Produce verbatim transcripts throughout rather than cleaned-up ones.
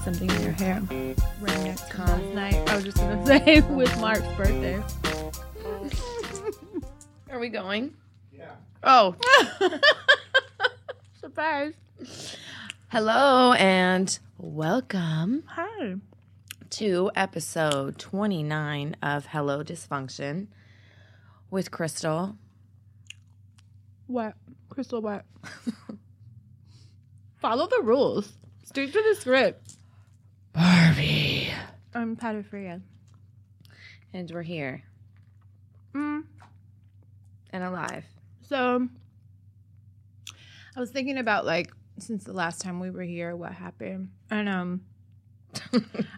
Something in your hair right next to last night. I was just gonna say with Mark's birthday. Are we going? Yeah. Oh. Surprise. Hello and welcome. Hi. To episode twenty-nine of Hello Dysfunction with Crystal. What? Crystal what? Follow the rules. Stick to the script. Barbie. I'm Pata Fria. And we're here. Mm. And alive. So, I was thinking about, like, since the last time we were here, what happened. And um,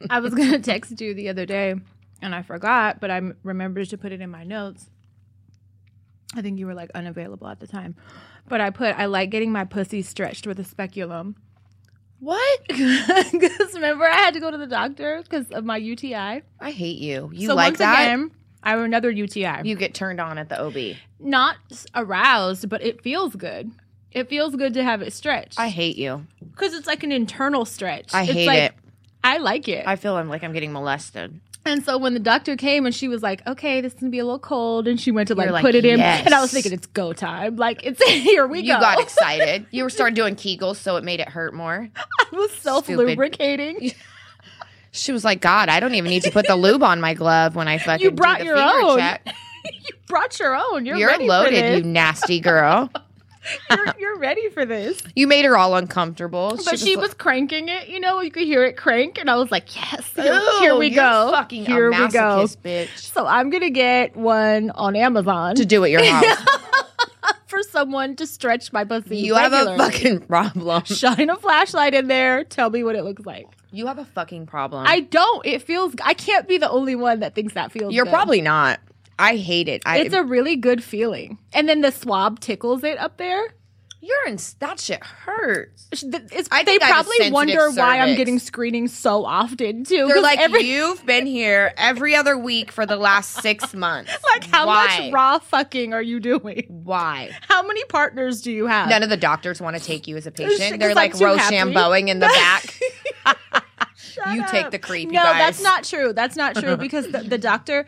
I was going to text you the other day, and I forgot, but I m- remembered to put it in my notes. I think you were, like, unavailable at the time. But I put, I like getting my pussy stretched with a speculum. What? Because remember, I had to go to the doctor because of my U T I. I hate you. You so like once that? Again, I have another U T I. You get turned on at the O B. Not aroused, but it feels good. It feels good to have it stretched. I hate you. Because it's like an internal stretch. I it's hate like, it. I like it. I feel I'm like I'm getting molested. And so when the doctor came and she was like, okay, this is going to be a little cold. And she went to like You're put like, it in. Yes. And I was thinking, it's go time. Like, it's here we you go. You got excited. You were starting doing Kegels, so it made it hurt more. I was self-lubricating. She was like, God, I don't even need to put the lube on my glove when I fucking you brought do the your finger own. Check. You brought your own. You're, You're ready loaded, for this. You nasty girl. You're, you're ready for this. You made her all uncomfortable. But she was, she was like, cranking it. You know, you could hear it crank. And I was like, yes, ew, here we go. Fucking here we go. Bitch. So I'm going to get one on Amazon. To do at your house. For someone to stretch my pussy. You regularly. Have a fucking problem. Shine a flashlight in there. Tell me what it looks like. You have a fucking problem. I don't. It feels, I can't be the only one that thinks that feels You're good. Probably not. I hate it. I, it's a really good feeling. And then the swab tickles it up there. You're in, that shit hurts. It's, I they probably wonder cervix. Why I'm getting screenings so often, too. They're like, every, you've been here every other week for the last six months. Like, how why? Much raw fucking are you doing? Why? How many partners do you have? None of the doctors want to take you as a patient. They're like Rochambeauing in the back. Shut you up. Take the creep, you no, guys. That's not true. That's not true because the, the doctor,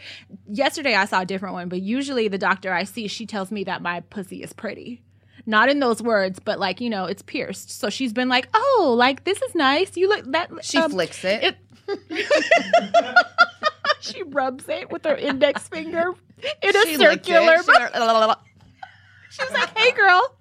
yesterday I saw a different one, but usually the doctor I see, she tells me that my pussy is pretty. Not in those words, but like, you know, it's pierced. So she's been like, oh, like this is nice. You look that. She um, flicks it. it She rubs it with her index finger in a she circular. She, she's like, hey, girl.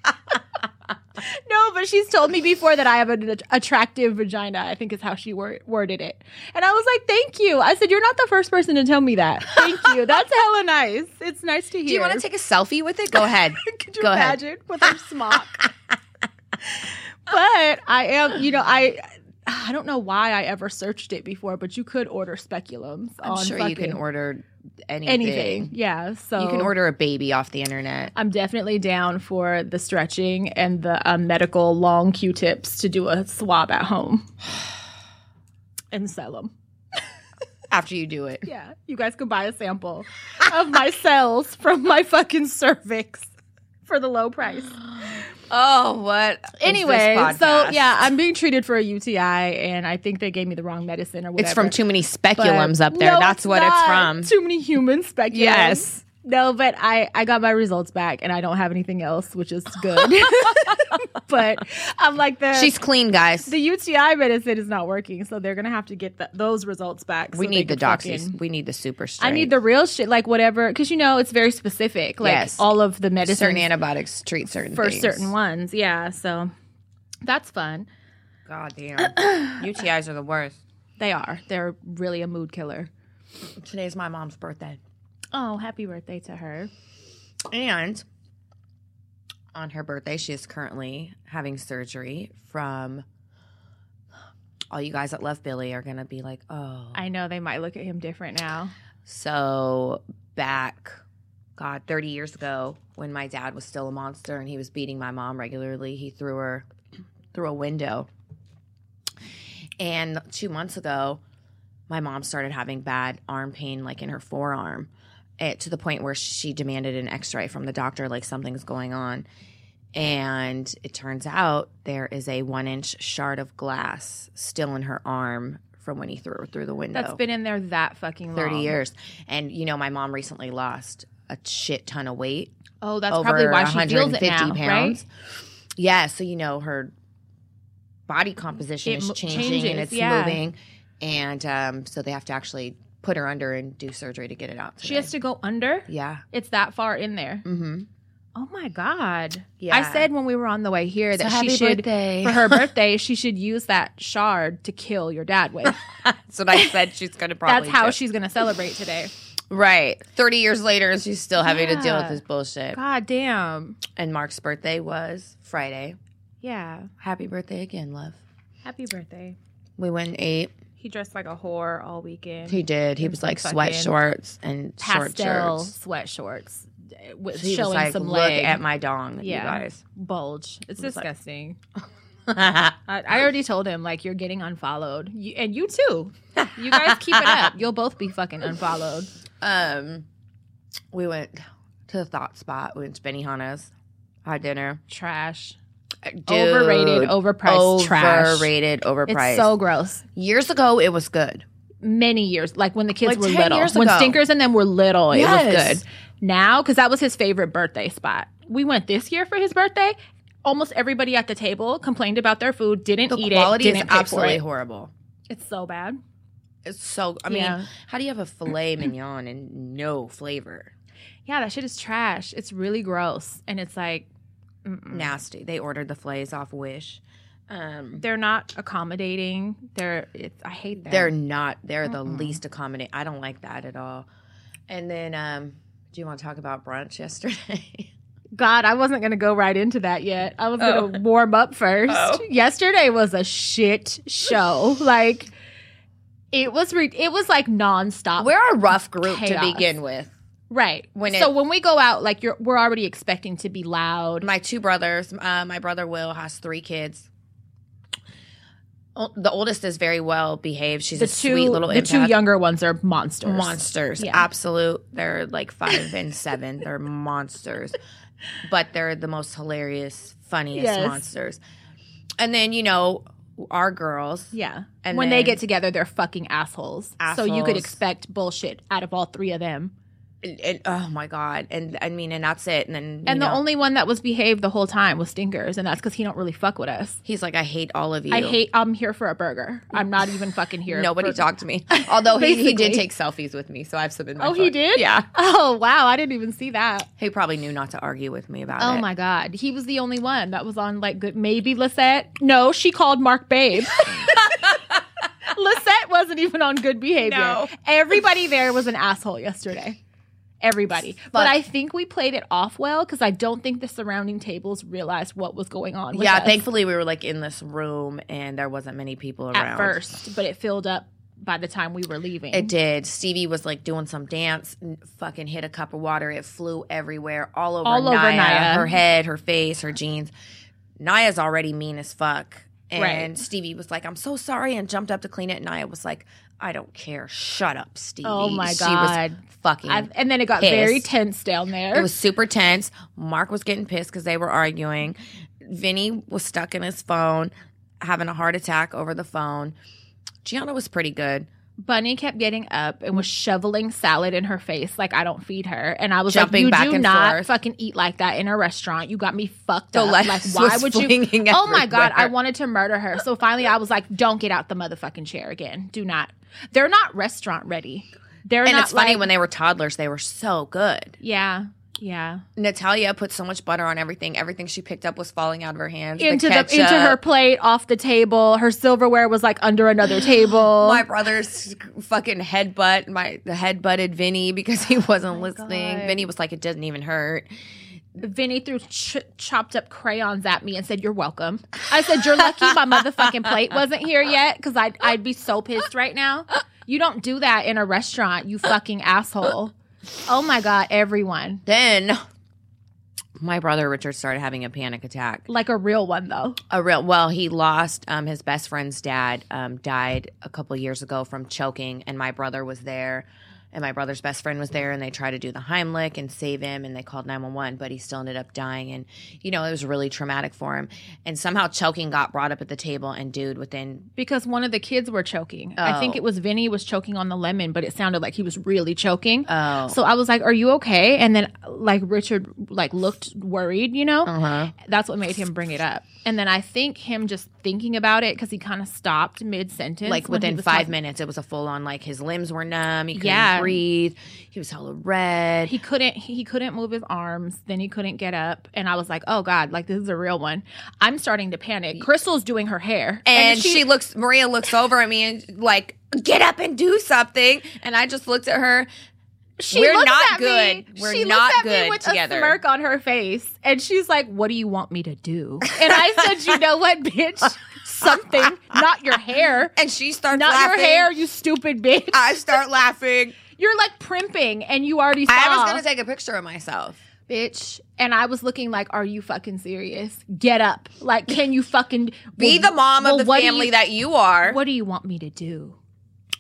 No, but she's told me before that I have an attractive vagina, I think is how she wor- worded it. And I was like, thank you. I said, you're not the first person to tell me that. Thank you. That's hella nice. It's nice to hear. Do you want to take a selfie with it? Go ahead. Could you Go imagine ahead. With her smock? But I am, you know, I I don't know why I ever searched it before, but you could order speculums. I'm on sure you can order anything. Anything, yeah. So you can order a baby off the internet. I'm definitely down for the stretching and the uh, medical long Q-tips to do a swab at home and sell them. After you do it. Yeah. You guys can buy a sample of my cells from my fucking cervix for the low price. Oh, what? Anyway, so yeah, I'm being treated for a U T I, and I think they gave me the wrong medicine or whatever. It's from too many speculums but up there. No, That's it's what not. It's from. Too many human speculums. Yes. No, but I, I got my results back, and I don't have anything else, which is good. But I'm like the... She's clean, guys. The U T I medicine is not working, so they're going to have to get the, those results back. So we need the doxies. Fucking, we need the super strength. I need the real shit, like whatever... Because, you know, it's very specific. Like, yes. All of the medicines... Certain antibiotics treat certain for things. For certain ones, yeah. So, that's fun. God damn. U T Is are the worst. They are. They're really a mood killer. Today's my mom's birthday. Oh, happy birthday to her. And on her birthday, she is currently having surgery from... All you guys that love Billy are going to be like, oh. I know. They might look at him different now. So back God, thirty years ago when my dad was still a monster and he was beating my mom regularly. He threw her through a window. And two months ago, my mom started having bad arm pain, like in her forearm, it, to the point where she demanded an x-ray from the doctor, like something's going on. And it turns out there is a one-inch shard of glass still in her arm from when he threw her through the window. That's been in there that fucking long. thirty years. And, you know, my mom recently lost a shit ton of weight. Oh, that's probably why she feels it now, pounds. Right? Yeah, so, you know, her body composition it is changing changes, and it's yeah. moving. And um, so they have to actually put her under and do surgery to get it out today. She has to go under? Yeah. It's that far in there? Mm-hmm. Oh, my God. Yeah. I said when we were on the way here that so she should, birthday. for her birthday, she should use that shard to kill your dad with. That's what I said she's going to probably That's how do. she's going to celebrate today. Right. thirty years later, and she's still having yeah. to deal with this bullshit. God damn. And Mark's birthday was Friday. Yeah. Happy birthday again, love. Happy birthday. We went and ate. He dressed like a whore all weekend. He did. He was like sweatshorts and short shirts. Pastel sweatshorts. With so showing like, some leg. Look at my dong, yeah. you guys. Bulge. It's disgusting. Like... I, I already told him, like, you're getting unfollowed. You, and you, too. You guys keep it up. You'll both be fucking unfollowed. Um, We went to the Thought Spot. We went to Benihana's. Had dinner. Trash. Dude, overrated, overpriced, overrated, trash. Overrated, overpriced. It's so gross. Years ago, it was good. Many years. Like, when the kids like were little. Years ago. When Stinkers and them were little, yes. it was good. Now, because that was his favorite birthday spot. We went this year for his birthday. Almost everybody at the table complained about their food, didn't the eat it, didn't pay for it. The quality is absolutely horrible. It's so bad. It's so, I yeah. mean, how do you have a filet mignon and no flavor? Yeah, that shit is trash. It's really gross. And it's like, mm-mm. nasty. They ordered the fillets off Wish. Um, they're not accommodating. They're, it's, I hate that. They're not, they're Mm-mm. the least accommodating. I don't like that at all. And then, um, do you want to talk about brunch yesterday? God, I wasn't going to go right into that yet. I was oh. going to warm up first. Oh. Yesterday was a shit show. Like, it was re- it was like nonstop. We're a rough group chaos. to begin with. Right. When so it, when we go out, like, you're, we're already expecting to be loud. My two brothers, uh, my brother Will has three kids. The oldest is very well behaved. She's the a two, sweet little impact. The two younger ones are monsters. Monsters. Yeah. Absolute. They're like five and seven. They're monsters. But they're the most hilarious, funniest yes. monsters. And then, you know, our girls. Yeah. And when they get together, they're fucking assholes. assholes. So you could expect bullshit out of all three of them. And, and, oh, my God. And I mean, and that's it. And then and know. the only one that was behaved the whole time was Stinkers. And that's because he don't really fuck with us. He's like, I hate all of you. I hate – I'm here for a burger. I'm not even fucking here. Nobody for- talked to me. Although he, he did take selfies with me, so I have some in my Oh, phone. He did? Yeah. Oh, wow. I didn't even see that. He probably knew not to argue with me about oh, it. Oh, my God. He was the only one that was on like good – maybe Lisette. No, she called Mark babe. Lisette wasn't even on good behavior. No. Everybody there was an asshole yesterday. Everybody. But, but I think we played it off well because I don't think the surrounding tables realized what was going on with Yeah, us. Thankfully we were like in this room and there wasn't many people around. At first, but it filled up by the time we were leaving. It did. Stevie was like doing some dance, fucking hit a cup of water. It flew everywhere, all over, all Naya, over Naya. Her head, her face, her jeans. Naya's already mean as fuck. And right. Stevie was like, I'm so sorry, and jumped up to clean it. And Naya was like, I don't care. Shut up, Stevie. Oh, my God. She was fucking I've, And then it got pissed. Very tense down there. It was super tense. Mark was getting pissed because they were arguing. Vinny was stuck in his phone, having a heart attack over the phone. Gianna was pretty good. Bunny kept getting up and was shoveling salad in her face like I don't feed her. And I was Jumping like, you do not forth. fucking eat like that in a restaurant. You got me fucked the up. Like, why would you? Everywhere. Oh, my God. I wanted to murder her. So finally I was like, don't get out the motherfucking chair again. Do not. They're not restaurant ready. They're and not it's like, funny, when they were toddlers, they were so good. Yeah. Yeah. Natalia put so much butter on everything. Everything she picked up was falling out of her hands. Into the, the into her plate, off the table. Her silverware was like under another table. My brother's fucking headbutt. My the headbutted Vinny because he wasn't oh listening. God. Vinny was like, it doesn't even hurt. Vinny threw ch- chopped up crayons at me and said, you're welcome. I said, you're lucky my motherfucking plate wasn't here yet because I'd, I'd be so pissed right now. You don't do that in a restaurant, you fucking asshole. Oh my God, everyone. Then my brother Richard started having a panic attack. Like a real one, though. A real, well, he lost um, his best friend's dad, um, died a couple years ago from choking, and my brother was there. And my brother's best friend was there, and they tried to do the Heimlich and save him, and they called nine one one, but he still ended up dying. And, you know, it was really traumatic for him. And somehow choking got brought up at the table, and dude, within... Because one of the kids were choking. Oh. I think it was Vinny was choking on the lemon, but it sounded like he was really choking. Oh. So I was like, are you okay? And then, like, Richard, like, looked worried, you know? Uh-huh. That's what made him bring it up. And then I think him just thinking about it, because he kind of stopped mid-sentence. Like, within five talking. minutes, it was a full-on, like, his limbs were numb. He couldn't yeah. breathe. He was hella red. He couldn't he couldn't move his arms. Then he couldn't get up. And I was like, oh, God, like, this is a real one. I'm starting to panic. Crystal's doing her hair. And, and she, she looks, Maria looks over at me and, like, get up and do something. And I just looked at her. She We're looks not at good. Me. We're she not looks at good me with together. A smirk on her face, and she's like, "What do you want me to do?" And I said, "You know what, bitch? Something, not your hair." And she starts not laughing. Your hair, you stupid bitch. I start laughing. You're like primping, and you already saw. I was gonna take a picture of myself, bitch. And I was looking like, "Are you fucking serious? Get up! Like, can you fucking be well, the mom well, of the family you, that you are? What do you want me to do?"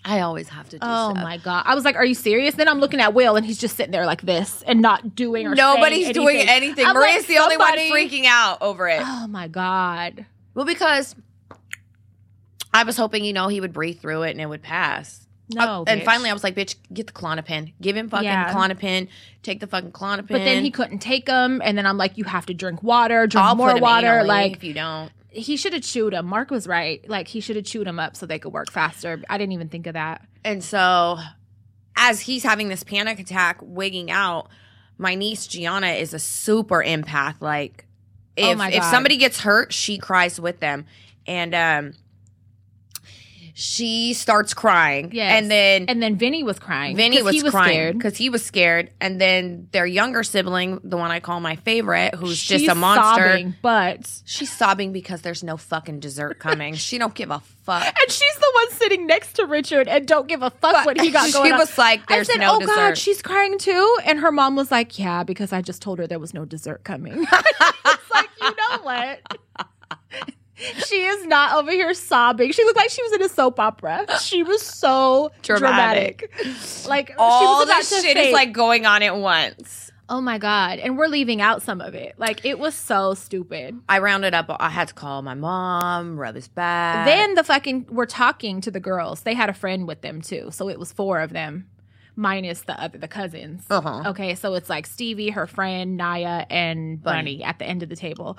I always have to do oh stuff. Oh, my God. I was like, are you serious? Then I'm looking at Will, and he's just sitting there like this and not doing or Nobody's saying doing anything. I'm Maria's like, the somebody... only one freaking out over it. Oh, my God. Well, because I was hoping, you know, he would breathe through it and it would pass. No, uh, And finally, I was like, bitch, get the Klonopin. Give him fucking yeah. Klonopin. Take the fucking Klonopin. But then he couldn't take them. And then I'm like, you have to drink water. Drink I'll more water. Like, if you don't. He should have chewed him. Mark was right. Like, he should have chewed him up so they could work faster. I didn't even think of that. And so, as he's having this panic attack, wigging out, my niece Gianna is a super empath. Like, if, oh if somebody gets hurt, she cries with them. And um, she starts crying. Yes. And then and then Vinny was crying. Vinny was, was crying because he was scared. And then their younger sibling, the one I call my favorite, who's she's just a monster. Sobbing, but she's sobbing because there's no fucking dessert coming. She don't give a fuck. And she's the one sitting next to Richard and don't give a fuck but what he got going on. She was like, there's I said, no oh, dessert. God, she's crying too. And her mom was like, yeah, because I just told her there was no dessert coming. It's like, you know what? She is not over here sobbing. She looked like she was in a soap opera. She was so dramatic. dramatic. Like, all the shit is like going on at once. Oh my God. And we're leaving out some of it. Like, it was so stupid. I rounded up. I had to call my mom, rub his back. Then the fucking, we're talking to the girls. They had a friend with them too. So it was four of them. Minus the other, the cousins. Uh-huh. Okay, so it's like Stevie, her friend, Naya, and Bunny, Bunny at the end of the table.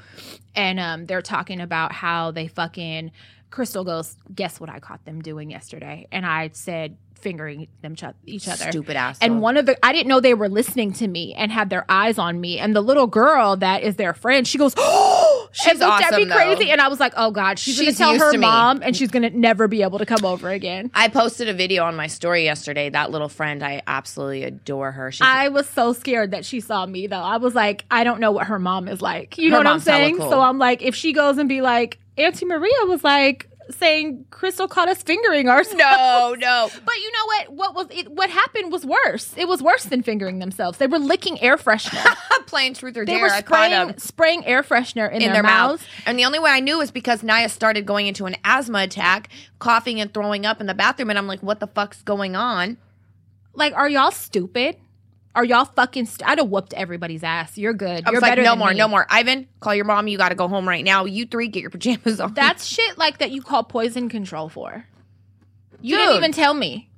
And um, they're talking about how they fucking, Crystal goes, guess what I caught them doing yesterday? And I said, fingering them ch- each other. Stupid ass. And one of the, I didn't know they were listening to me and had their eyes on me. And the little girl that is their friend, she goes, oh, she's awesome, me crazy. Though. And I was like, oh God, she's, she's going to tell her mom me. And she's going to never be able to come over again. I posted a video on my story yesterday. That little friend, I absolutely adore her. She's I was so scared that she saw me though. I was like, I don't know what her mom is like. You know what I'm saying? Cool. So I'm like, if she goes and be like, Auntie Maria was like, saying Crystal caught us fingering ourselves. No, no. But you know what? What was it? What happened was worse. It was worse than fingering themselves. They were licking air freshener. Playing truth or dare. They were spraying, I caught them. spraying air freshener in, in their, their mouths. Mouth. And the only way I knew was because Naya started going into an asthma attack, coughing and throwing up in the bathroom. And I'm like, what the fuck's going on? Like, are y'all stupid? Are y'all fucking... St- I'd have whooped everybody's ass. You're good. I was You're like, better no than more, me. no more. Ivan, call your mom. You got to go home right now. You three, get your pajamas on. That's shit like that you call poison control for. You Dude, didn't even tell me.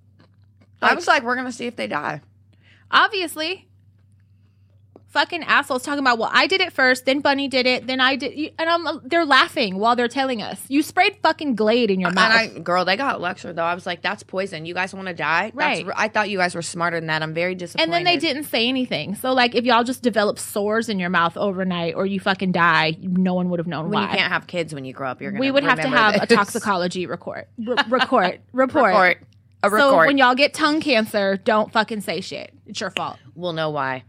Like, I was like, we're going to see if they die. Obviously. Fucking assholes talking about, well, I did it first, then Bunny did it, then I did... And I'm, they're laughing while they're telling us. You sprayed fucking Glade in your mouth. And I, girl, they got lectured, though. I was like, that's poison. You guys want to die? Right. That's, I thought you guys were smarter than that. I'm very disappointed. And then they didn't say anything. So, like, if y'all just develop sores in your mouth overnight or you fucking die, no one would have known well, why. You can't have kids when you grow up. You're gonna We would have to have this. a toxicology record. Re- record. report. Report. A record. So, when y'all get tongue cancer, don't fucking say shit. It's your fault. We'll know why.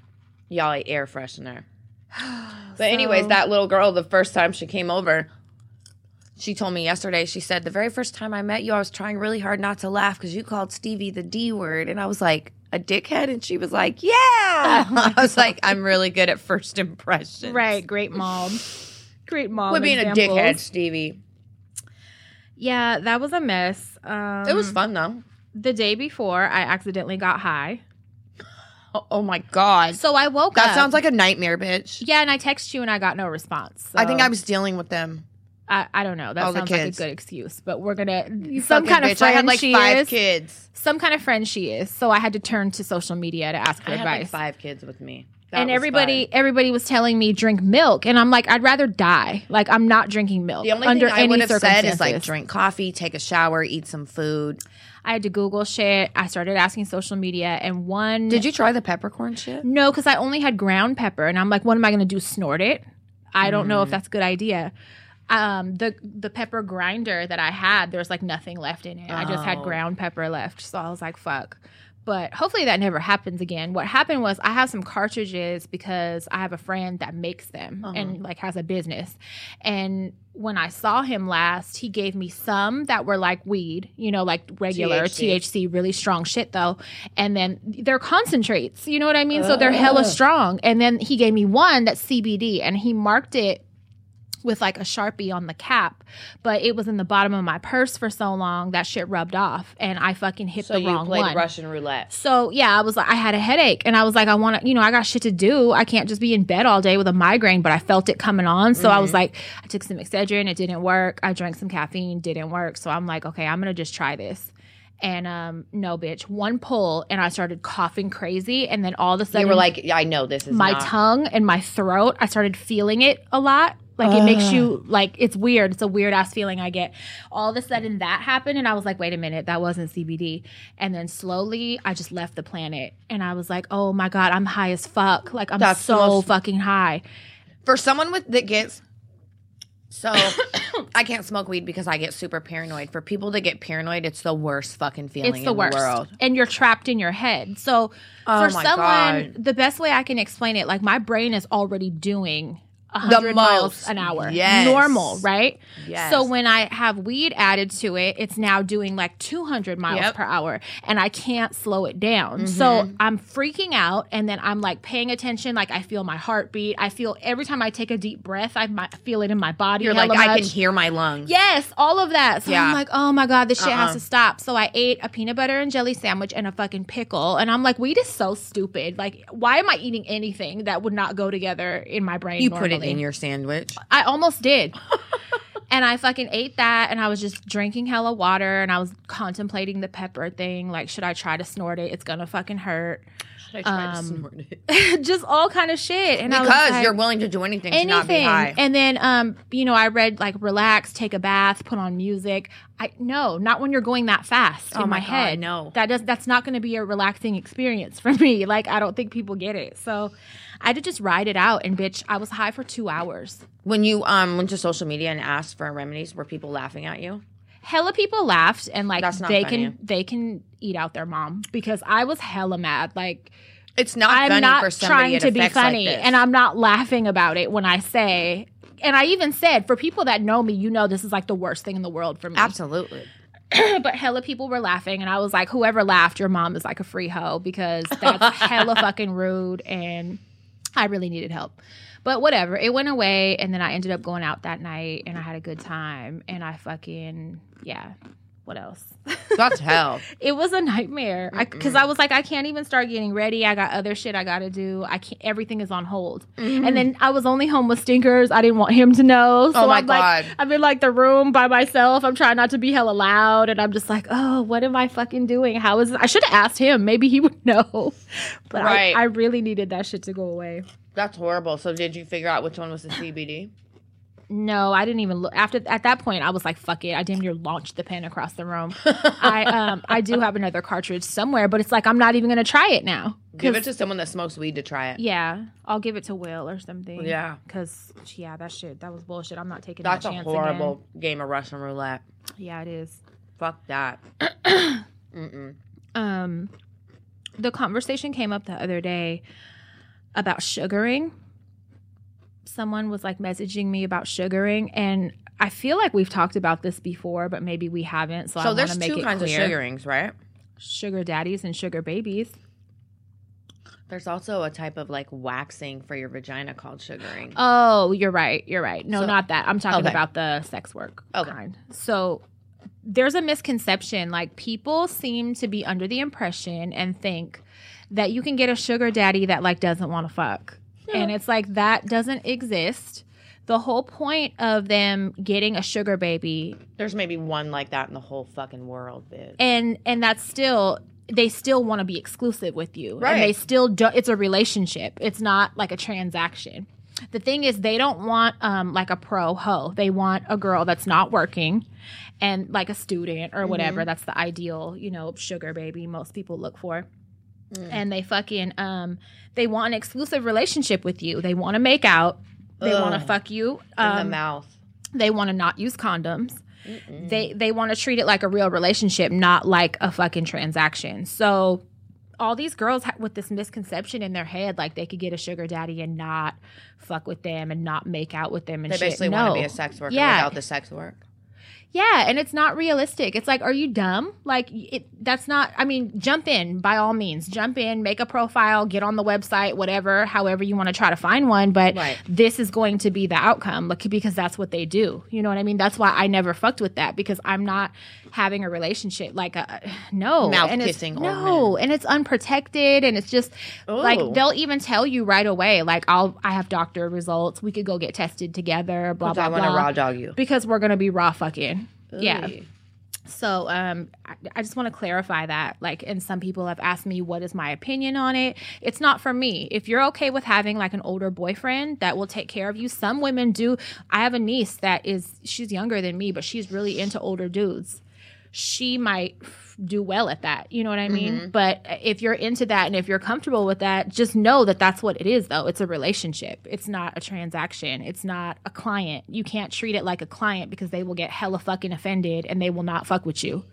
Y'all ate air freshener. But so, anyways, that little girl, the first time she came over, she told me yesterday, she said, the very first time I met you, I was trying really hard not to laugh because you called Stevie the D word. And I was like, a dickhead? And she was like, yeah. I was like, I'm really good at first impressions. Right. Great mom. Great mom. Quit being examples. A dickhead, Stevie. Yeah, that was a mess. Um, it was fun, though. The day before, I accidentally got high. Oh, my God. So I woke that up. That sounds like a nightmare, bitch. Yeah, and I text you and I got no response. So. I think I was dealing with them. I, I don't know. That All sounds like a good excuse. But we're going to... Some kind bitch. Of friend I had like she five is, kids. Some kind of friend she is. So I had to turn to social media to ask for I advice. I had like five kids with me. That and everybody fun. everybody was telling me, drink milk. And I'm like, I'd rather die. Like, I'm not drinking milk. The only under thing I would have said is, like, drink coffee, take a shower, eat some food. I had to Google shit. I started asking social media. And one... Did you try the peppercorn shit? No, because I only had ground pepper. And I'm like, what am I going to do, snort it? I mm. don't know if that's a good idea. Um, the the pepper grinder that I had, there was, like, nothing left in it. Oh. I just had ground pepper left. So I was like, fuck. But hopefully that never happens again. What happened was I have some cartridges because I have a friend that makes them uh-huh. and like has a business. And when I saw him last, he gave me some that were like weed, you know, like regular T H C, T H C really strong shit though. And then they're concentrates, you know what I mean? Uh. So they're hella strong. And then he gave me one that's C B D and he marked it with like a Sharpie on the cap, but it was in the bottom of my purse for so long that shit rubbed off and I fucking hit so the wrong one. So you played Russian roulette. So yeah, I was like, I had a headache and I was like, I want to, you know, I got shit to do. I can't just be in bed all day with a migraine, but I felt it coming on. So mm-hmm. I was like, I took some Excedrin, it didn't work. I drank some caffeine, didn't work. So I'm like, okay, I'm going to just try this. And um, no, bitch, one pull and I started coughing crazy. And then all of a sudden. You were like, yeah, I know this is My not- tongue and my throat, I started feeling it a lot. Like, Ugh. it makes you, like, it's weird. It's a weird-ass feeling I get. All of a sudden, that happened, and I was like, wait a minute, that wasn't C B D. And then slowly, I just left the planet. And I was like, oh, my God, I'm high as fuck. Like, I'm That's so most, fucking high. For someone with that gets – so I can't smoke weed because I get super paranoid. For people that get paranoid, it's the worst fucking feeling it's the in worst. the world. And you're trapped in your head. So oh for someone, God. the best way I can explain it, like, my brain is already doing – one hundred miles an hour. Yes. Normal, right? Yes. So when I have weed added to it, it's now doing like two hundred miles yep. per hour and I can't slow it down. Mm-hmm. So I'm freaking out and then I'm like paying attention. Like I feel my heartbeat. I feel every time I take a deep breath, I feel it in my body. You're like, much. I can hear my lungs. Yes, all of that. So yeah. I'm like, oh my God, this shit uh-uh. has to stop. So I ate a peanut butter and jelly sandwich and a fucking pickle. And I'm like, weed is so stupid. Like, why am I eating anything that would not go together in my brain? You normally? Put it in your sandwich. I almost did. And I fucking ate that and I was just drinking hella water and I was contemplating the pepper thing. Like, should I try to snort it? It's going to fucking hurt. Should I try um, to snort it? Just all kind of shit. And because I like, you're willing to do anything, anything to not be high. And then, um, you know, I read like relax, take a bath, put on music. I No, not when you're going that fast oh in my, my God, head. No. That does, that's not going to be a relaxing experience for me. Like, I don't think people get it. So I had to just ride it out. And, bitch, I was high for two hours. When you um, went to social media and asked for remedies, were people laughing at you? Hella people laughed. And, like, they funny. can they can eat out their mom because I was hella mad. Like, it's not I'm funny not for somebody trying to be funny. Like, and I'm not laughing about it when I say... And I even said, for people that know me, you know this is like the worst thing in the world for me. Absolutely. But hella people were laughing, and I was like, whoever laughed, your mom is like a free hoe because that's hella fucking rude, and I really needed help. But whatever. It went away, and then I ended up going out that night, and I had a good time, and I fucking, yeah. What else? That's hell. It was a nightmare because I, I was like, I can't even start getting ready. I got other shit I gotta do. I can't. Everything is on hold. Mm-hmm. And then I was only home with Stinkers. I didn't want him to know. So oh my I'm God. Like, I'm in like the room by myself. I'm trying not to be hella loud, and I'm just like, oh, what am I fucking doing? How is this? I should have asked him. Maybe he would know. But right. I, I really needed that shit to go away. That's horrible. So did you figure out which one was the C B D? No, I didn't even look. After at that point, I was like, "Fuck it!" I damn near launched the pen across the room. I um, I do have another cartridge somewhere, but it's like I'm not even going to try it now. Give it to someone that smokes weed to try it. Yeah, I'll give it to Will or something. Yeah, because yeah, that shit that was bullshit. I'm not taking That's that chance again. That's a horrible again. game of Russian roulette. Yeah, it is. Fuck that. Mm-mm. Um, the conversation came up the other day about sugaring. Someone was like messaging me about sugaring, and I feel like we've talked about this before, but maybe we haven't. So, so I want to make it clear. So there's two kinds of sugarings, right? Sugar daddies and sugar babies. There's also a type of like waxing for your vagina called sugaring. Oh, you're right. You're right. No, so, not that. I'm talking okay. about the sex work okay. kind. So there's a misconception. Like people seem to be under the impression and think that you can get a sugar daddy that like doesn't want to fuck. Yeah. And it's like that doesn't exist. The whole point of them getting a sugar baby. There's maybe one like that in the whole fucking world, bitch. And and that's still... They still want to be exclusive with you. Right. And they still do, it's a relationship. It's not like a transaction. The thing is, they don't want um, like a pro hoe. They want a girl that's not working and like a student or whatever. Mm-hmm. That's the ideal, you know, sugar baby most people look for. Mm. And they fucking, um, they want an exclusive relationship with you. They want to make out. They want to fuck you. Um, in the mouth. They want to not use condoms. Mm-mm. They they want to treat it like a real relationship, not like a fucking transaction. So all these girls ha- with this misconception in their head, like they could get a sugar daddy and not fuck with them and not make out with them and they shit. They basically no. want to be a sex worker yeah. without the sex work. Yeah, and it's not realistic. It's like, are you dumb? Like, it, that's not, I mean, jump in, by all means. Jump in, make a profile, get on the website, whatever, however you want to try to find one. But right. this is going to be the outcome, like, because that's what they do. You know what I mean? That's why I never fucked with that, because I'm not having a relationship. Like, a, no. Mouth and kissing. It's, no, men. And it's unprotected, and it's just, ooh. Like, they'll even tell you right away, like, I'll, I have doctor results. We could go get tested together, blah, blah, I blah. I want to raw dog you. Because we're going to be raw fucking. Ooh. Yeah. So um, I, I just want to clarify that. Like, and some people have asked me, what is my opinion on it? It's not for me. If you're okay with having like an older boyfriend that will take care of you, some women do. I have a niece that is, she's younger than me, but she's really into older dudes. She might do well at that. You know what I mean? Mm-hmm. But if you're into that and if you're comfortable with that, just know that that's what it is, though. It's a relationship. It's not a transaction. It's not a client. You can't treat it like a client because they will get hella fucking offended and they will not fuck with you.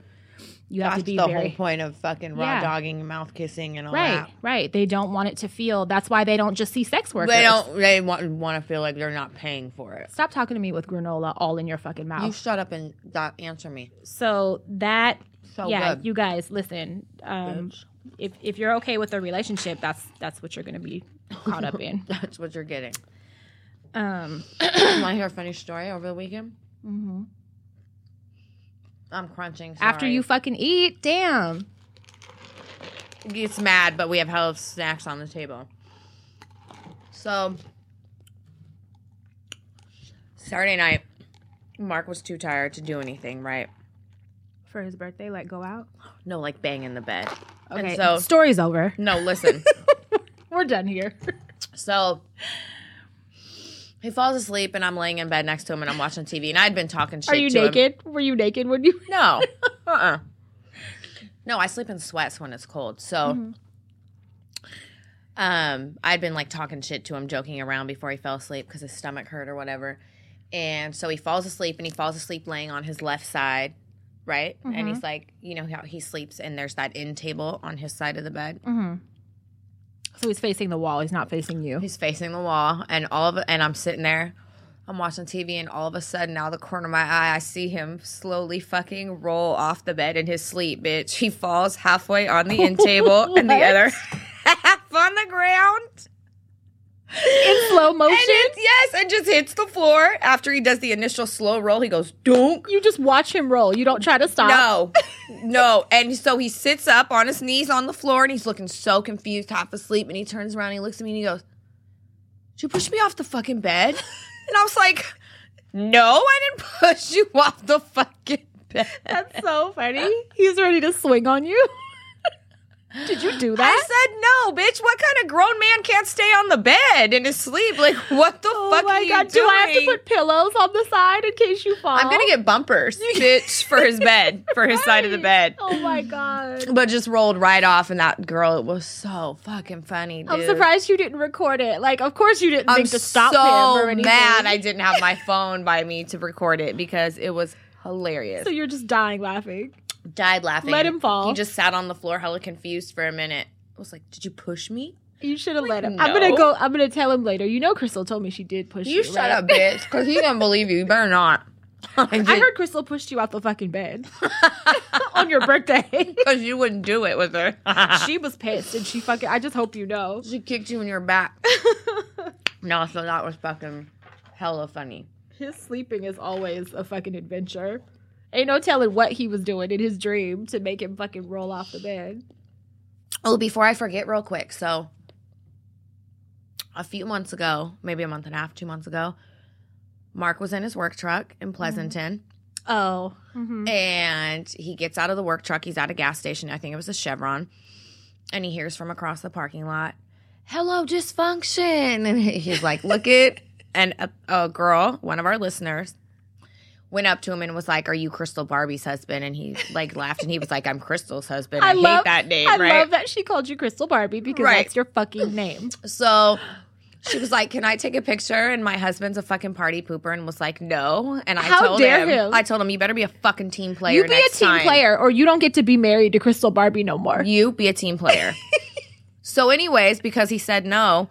You have that's to be the very, whole point of fucking raw yeah. dogging, mouth kissing, and all right, that. Right, right. They don't want it to feel. That's why they don't just see sex workers. They don't. They want, want to feel like they're not paying for it. Stop talking to me with granola all in your fucking mouth. You shut up and not answer me. So that. So yeah, good. You guys, listen. Um, if if you're okay with a relationship, that's that's what you're going to be caught up in. That's what you're getting. Um, want to hear a funny story over the weekend? Mm-hmm. I'm crunching. Sorry. After you fucking eat, damn. It's mad, but we have hella snacks on the table. So, Saturday night, Mark was too tired to do anything, right? For his birthday, like go out? No, like bang in the bed. Okay, and so, story's over. No, listen. We're done here. So... He falls asleep, and I'm laying in bed next to him, and I'm watching T V, and I'd been talking shit to him. Are you naked? Him. Were you naked when you... No. Uh-uh. No, I sleep in sweats when it's cold, so... Mm-hmm. Um, I'd been, like, talking shit to him, joking around before he fell asleep because his stomach hurt or whatever, and so he falls asleep, and he falls asleep laying on his left side, right? Mm-hmm. And he's like, you know how he sleeps, and there's that end table on his side of the bed. Mm-hmm. So he's facing the wall. He's not facing you. He's facing the wall, and all of and I'm sitting there, I'm watching T V, and all of a sudden, out of the corner of my eye, I see him slowly fucking roll off the bed in his sleep, bitch. He falls halfway on the end table and the other half on the ground in slow motion. And it, yes, and just hits the floor. After he does the initial slow roll, he goes dunk. You just watch him roll. You don't try to stop. No. No, and so he sits up on his knees on the floor, and he's looking so confused, half asleep, and he turns around, and he looks at me, and he goes, did you push me off the fucking bed? And I was like, no, I didn't push you off the fucking bed. That's so funny. He's ready to swing on you. Did you do that? I said, no, bitch. What kind of grown man can't stay on the bed in his sleep? Like, what the oh fuck are you God. Doing? Do I have to put pillows on the side in case you fall? I'm going to get bumpers, bitch, for his bed, for his right. side of the bed. Oh, my God. But just rolled right off, and that girl, it was so fucking funny, dude. I'm surprised you didn't record it. Like, of course you didn't I'm think to stop so him or anything. I'm so mad I didn't have my phone by me to record it because it was hilarious. So you're just dying laughing. Died laughing. Let him fall. He just sat on the floor hella confused for a minute. I was like, did you push me? You should have like, let him. No. I'm going to go. I'm going to tell him later. You know Crystal told me she did push you. You shut right? up, bitch, because he doesn't believe you. You better not. I, I heard Crystal pushed you out the fucking bed. on your birthday. Because you wouldn't do it with her. She was pissed, and she fucking, I just hope you know. She kicked you in your back. No, so that was fucking hella funny. His sleeping is always a fucking adventure. Ain't no telling what he was doing in his dream to make him fucking roll off the bed. Oh, before I forget real quick, so a few months ago, maybe a month and a half, two months ago, Mark was in his work truck in Pleasanton. Mm-hmm. Oh. Mm-hmm. And he gets out of the work truck. He's at a gas station. I think it was a Chevron. And he hears from across the parking lot, "Hello, Dysfunction." And he's like, look it. And a, a girl, one of our listeners, went up to him and was like, "Are you Crystal Barbie's husband?" And he like laughed and he was like, "I'm Crystal's husband." I, I hate love, that name, I right? I love that she called you Crystal Barbie because right. that's your fucking name. So she was like, "Can I take a picture?" And my husband's a fucking party pooper and was like, "No." And I How told dare him, him. I told him, "You better be a fucking team player. You be next a team time. player or you don't get to be married to Crystal Barbie no more. You be a team player." So anyways, because he said no,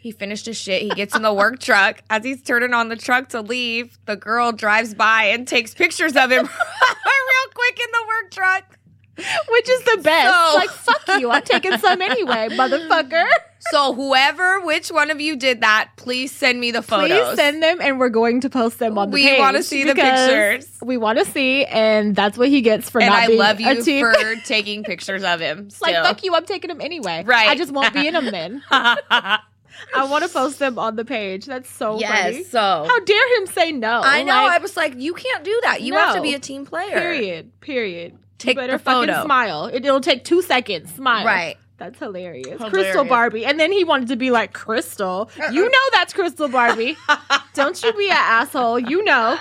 he finished his shit. He gets in the work truck. As he's turning on the truck to leave, the girl drives by and takes pictures of him real quick in the work truck. Which is the best. So, like, fuck you. I'm taking some anyway, motherfucker. So whoever, which one of you did that, please send me the photos. Please send them, and we're going to post them on the we page. We want to see the pictures. We want to see, and that's what he gets for and not I being a team. And I love you for taking pictures of him. Still. Like, fuck you. I'm taking them anyway. Right. I just won't be in them then. I want to post them on the page. That's so yes, funny. Yes, so. How dare him say no? I know. Like, I was like, you can't do that. You no. have to be a team player. Period. Period. Take you better the photo. Fucking smile. It, it'll take two seconds. Smile. Right. That's hilarious. hilarious. Crystal Barbie. And then he wanted to be like, "Crystal, uh-uh. you know that's Crystal Barbie. Don't you be an asshole. You know."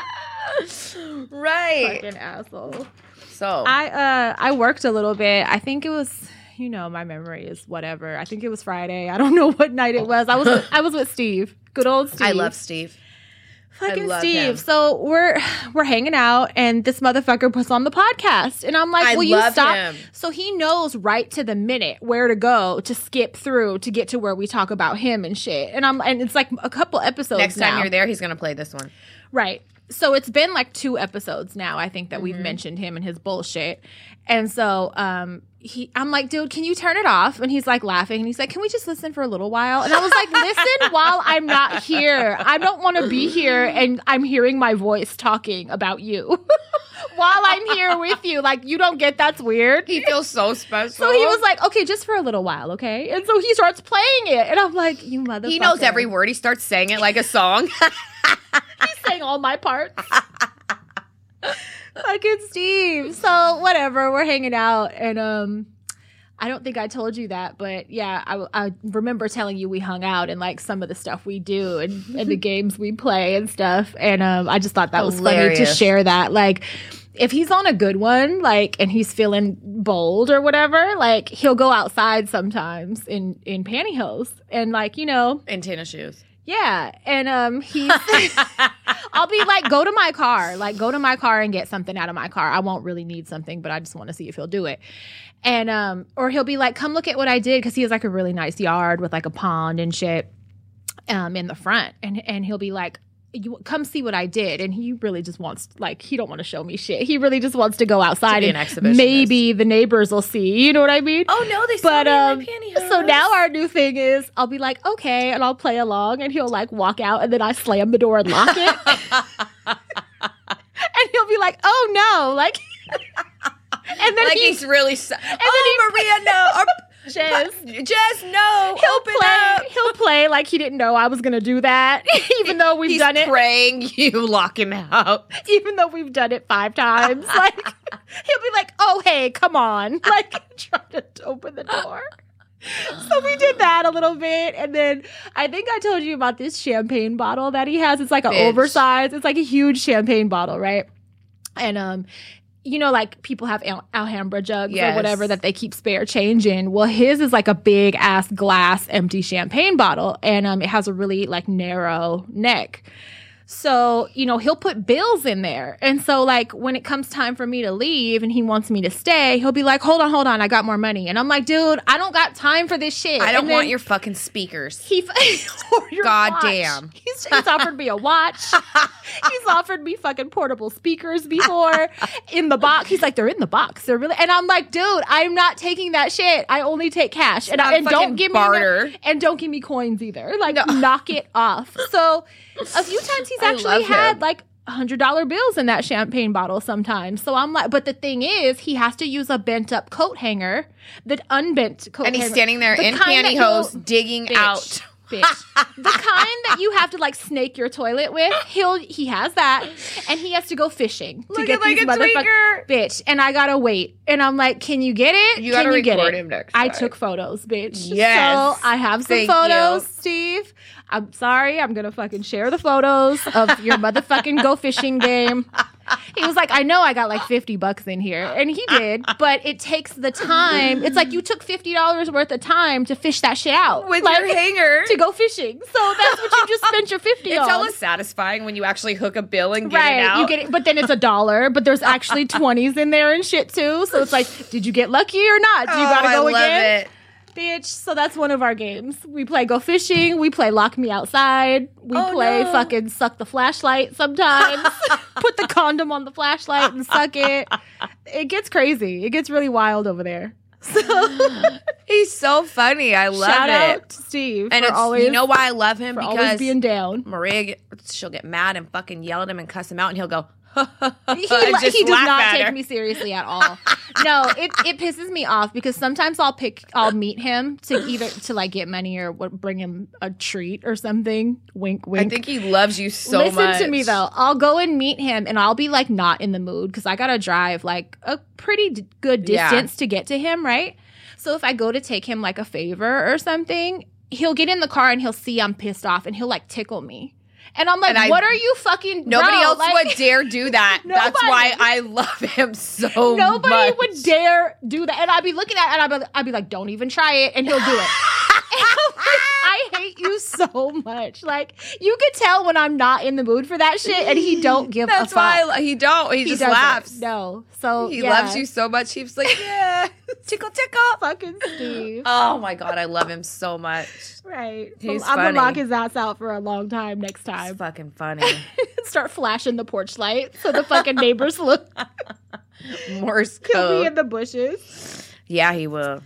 Right. Fucking asshole. So. I, uh, I worked a little bit. I think it was... You know, my memory is whatever. I think it was Friday. I don't know what night it was. I was I was with Steve. Good old Steve. I love Steve. Fucking love Steve. Him. So we're we're hanging out, and this motherfucker puts on the podcast, and I'm like, "Will I you love stop?" Him. So he knows right to the minute where to go to skip through to get to where we talk about him and shit. And I'm and it's like a couple episodes. Next now. time you're there, he's gonna play this one, right? So it's been like two episodes now, I think, that mm-hmm. we've mentioned him and his bullshit. And so um, he, I'm like, "Dude, can you turn it off?" And he's like laughing. And he's like, "Can we just listen for a little while?" And I was like, listen while I'm not here. I don't want to be here. And I'm hearing my voice talking about you while I'm here with you. Like, you don't get that's weird. He feels so special. So he was like, "Okay, just for a little while, okay?" And so he starts playing it. And I'm like, you motherfucker. He knows every word. He starts saying it like a song. He sang all my parts. Fucking Steve. So whatever, we're hanging out, and um, I don't think I told you that, but yeah, I, I remember telling you we hung out and like some of the stuff we do and, and the games we play and stuff, and um, I just thought that was hilarious. Funny to share that, like. If he's on a good one, like, and he's feeling bold or whatever, like, he'll go outside sometimes in, in pantyhose and, like, you know. And tennis shoes. Yeah. And um, he's, I'll be like, go to my car. Like, go to my car and get something out of my car. I won't really need something, but I just want to see if he'll do it. And, um, or he'll be like, "Come look at what I did," because he has, like, a really nice yard with, like, a pond and shit um, in the front. And, and he'll be like, "You come see what I did," and he really just wants, like, he don't want to show me shit. He really just wants to go outside to and maybe the neighbors will see. You know what I mean? Oh no, they saw me um, in my pantyhose. So now our new thing is, I'll be like, "Okay," and I'll play along, and he'll like walk out, and then I slam the door and lock it, and he'll be like, "Oh no!" Like, and then like he, he's really. So- and oh, then he, Maria, no. Our- Jess, Jess, no! He'll open play. Up. He'll play like he didn't know I was gonna do that, even though we've He's done it. Praying you lock him out, even though we've done it five times. Like he'll be like, "Oh hey, come on!" Like try to open the door. So we did that a little bit, and then I think I told you about this champagne bottle that he has. It's like an Bitch. oversized. It's like a huge champagne bottle, right? And um. You know, like, people have Al- Alhambra jugs yes. or whatever that they keep spare change in. Well, his is, like, a big-ass glass empty champagne bottle, and um, it has a really, like, narrow neck. So, you know, he'll put bills in there. And so, like, when it comes time for me to leave and he wants me to stay, he'll be like, hold on, hold on, I got more money. And I'm like, dude, I don't got time for this shit. I don't want your fucking speakers. He, or your God watch. damn. He's, he's offered me a watch. He's offered me fucking portable speakers before in the box. He's like, they're in the box. They're really. And I'm like, dude, I'm not taking that shit. I only take cash. And, I, and don't give barter. me And don't give me coins either. Like, no. knock it off. So, a few times he He's actually had like one hundred dollar bills in that champagne bottle sometimes. So I'm like, but the thing is, he has to use a bent up coat hanger, the unbent coat hanger. And he's hanger, standing there the in pantyhose digging bitch, out. Bitch. The kind that you have to like snake your toilet with. He'll, he has that. And he has to go fishing to Look get like these motherfuckers. Bitch. And I gotta wait. And I'm like, can you get it? You gotta can you record get him next time. I took photos, bitch. Yes. So I have some Thank photos, you. Steve. I'm sorry. I'm going to fucking share the photos of your motherfucking go fishing game. He was like, I know I got like fifty bucks in here. And he did. But it takes the time. It's like you took fifty dollars worth of time to fish that shit out. With like, your hanger. To go fishing. So that's what you just spent your fifty dollars It's always satisfying when you actually hook a bill and get right, it out. You get it, but then it's a dollar. But there's actually twenties in there and shit too. So it's like, did you get lucky or not? Do you oh, got to go I love again? It. Bitch, so that's one of our games. We play go fishing. We play lock me outside. We oh, play no. fucking suck the flashlight sometimes. Put the condom on the flashlight and suck it. It gets crazy. It gets really wild over there. So he's so funny. I love Shout it. Shout out to Steve. And for it's, always, you know why I love him? For because always being down. Maria, she'll get mad and fucking yell at him and cuss him out, and he'll go, he, he does not take her. me seriously at all. No, it, it pisses me off because sometimes I'll pick, I'll meet him to either to like get money or bring him a treat or something. Wink, wink. I think he loves you so Listen much. Listen to me though. I'll go and meet him and I'll be like not in the mood because I gotta drive like a pretty d- good distance yeah. to get to him, right? So if I go to take him like a favor or something, he'll get in the car and he'll see I'm pissed off and he'll like tickle me. And I'm like, and what I, are you fucking doing? Nobody bro? else like, would dare do that. Nobody, That's why I love him so nobody much. Nobody would dare do that. And I'd be looking at it and I'd be, I'd be like, don't even try it. And he'll do it. I hate you so much. Like, you could tell when I'm not in the mood for that shit and he don't give That's a fuck. That's why I, he don't. He, he just laughs. No. So, He yeah. loves you so much. He's like, yeah. Tickle, tickle. Fucking Steve. Oh, my God. I love him so much. Right. He's I'm going to lock his ass out for a long time next time. It's fucking funny. Start flashing the porch light so the fucking neighbors look. Morse code. He'll be in the bushes. Yeah, he will.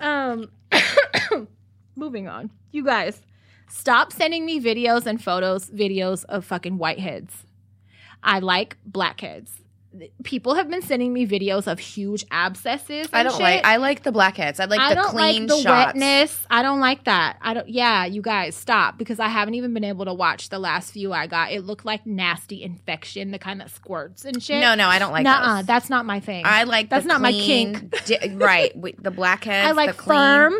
Um... Moving on. You guys, stop sending me videos and photos, videos of fucking whiteheads. I like blackheads. People have been sending me videos of huge abscesses and I don't shit. like, I like the blackheads. I like I the don't clean like the shots. Wetness. I don't like that. I don't, yeah, you guys, stop. Because I haven't even been able to watch the last few I got. It looked like nasty infection, the kind that squirts and shit. No, no, I don't like that. Nuh-uh, that's not my thing. I like That's the not clean, my kink. Di- right, the blackheads, I like the firm,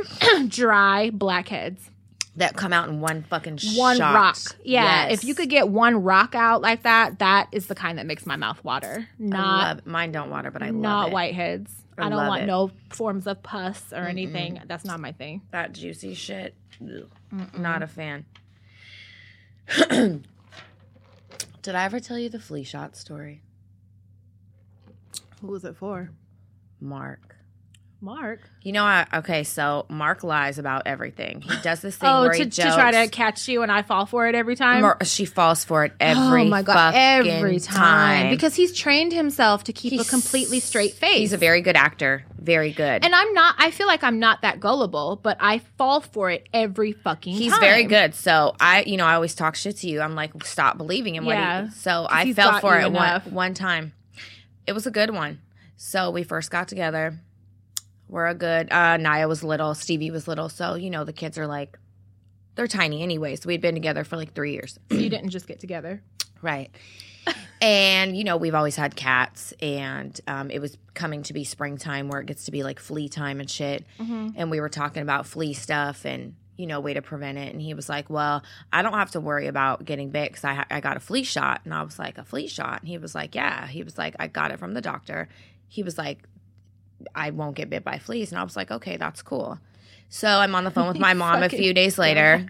dry blackheads. That come out in one fucking shot. One rock. Yeah. Yes. If you could get one rock out like that, that is the kind that makes my mouth water. Not I love, mine don't water, but I love it. Not whiteheads. I, I don't want it. no forms of pus or Mm-mm. anything. That's not my thing. That juicy shit. Not a fan. Did I ever tell you the flea shot story? Who was it for? Mark. Mark? You know, I, okay, so Mark lies about everything. He does this thing oh, where to, he jokes. to try to catch you and I fall for it every time? Mar- she falls for it every Oh, my God, every time. time. Because he's trained himself to keep he's, a completely straight face. He's a very good actor. Very good. And I'm not, I feel like I'm not that gullible, but I fall for it every fucking he's time. He's very good. So I, you know, I always talk shit to you. I'm like, stop believing him. Yeah. What he, so I fell for it one, one time. It was a good one. So we first got together. We're a good, uh, Naya was little, Stevie was little, so, you know, the kids are like, they're tiny anyway, so we'd been together for like three years. So you didn't just get together. Right. And, you know, we've always had cats, and um, it was coming to be springtime where it gets to be like flea time and shit, mm-hmm. and we were talking about flea stuff and, you know, way to prevent it, and he was like, well, I don't have to worry about getting bit because I, ha- I got a flea shot, and I was like, a flea shot? And he was like, yeah. He was like, I got it from the doctor. He was like, I won't get bit by fleas. And I was like, okay, that's cool. So I'm on the phone with my mom a few days later.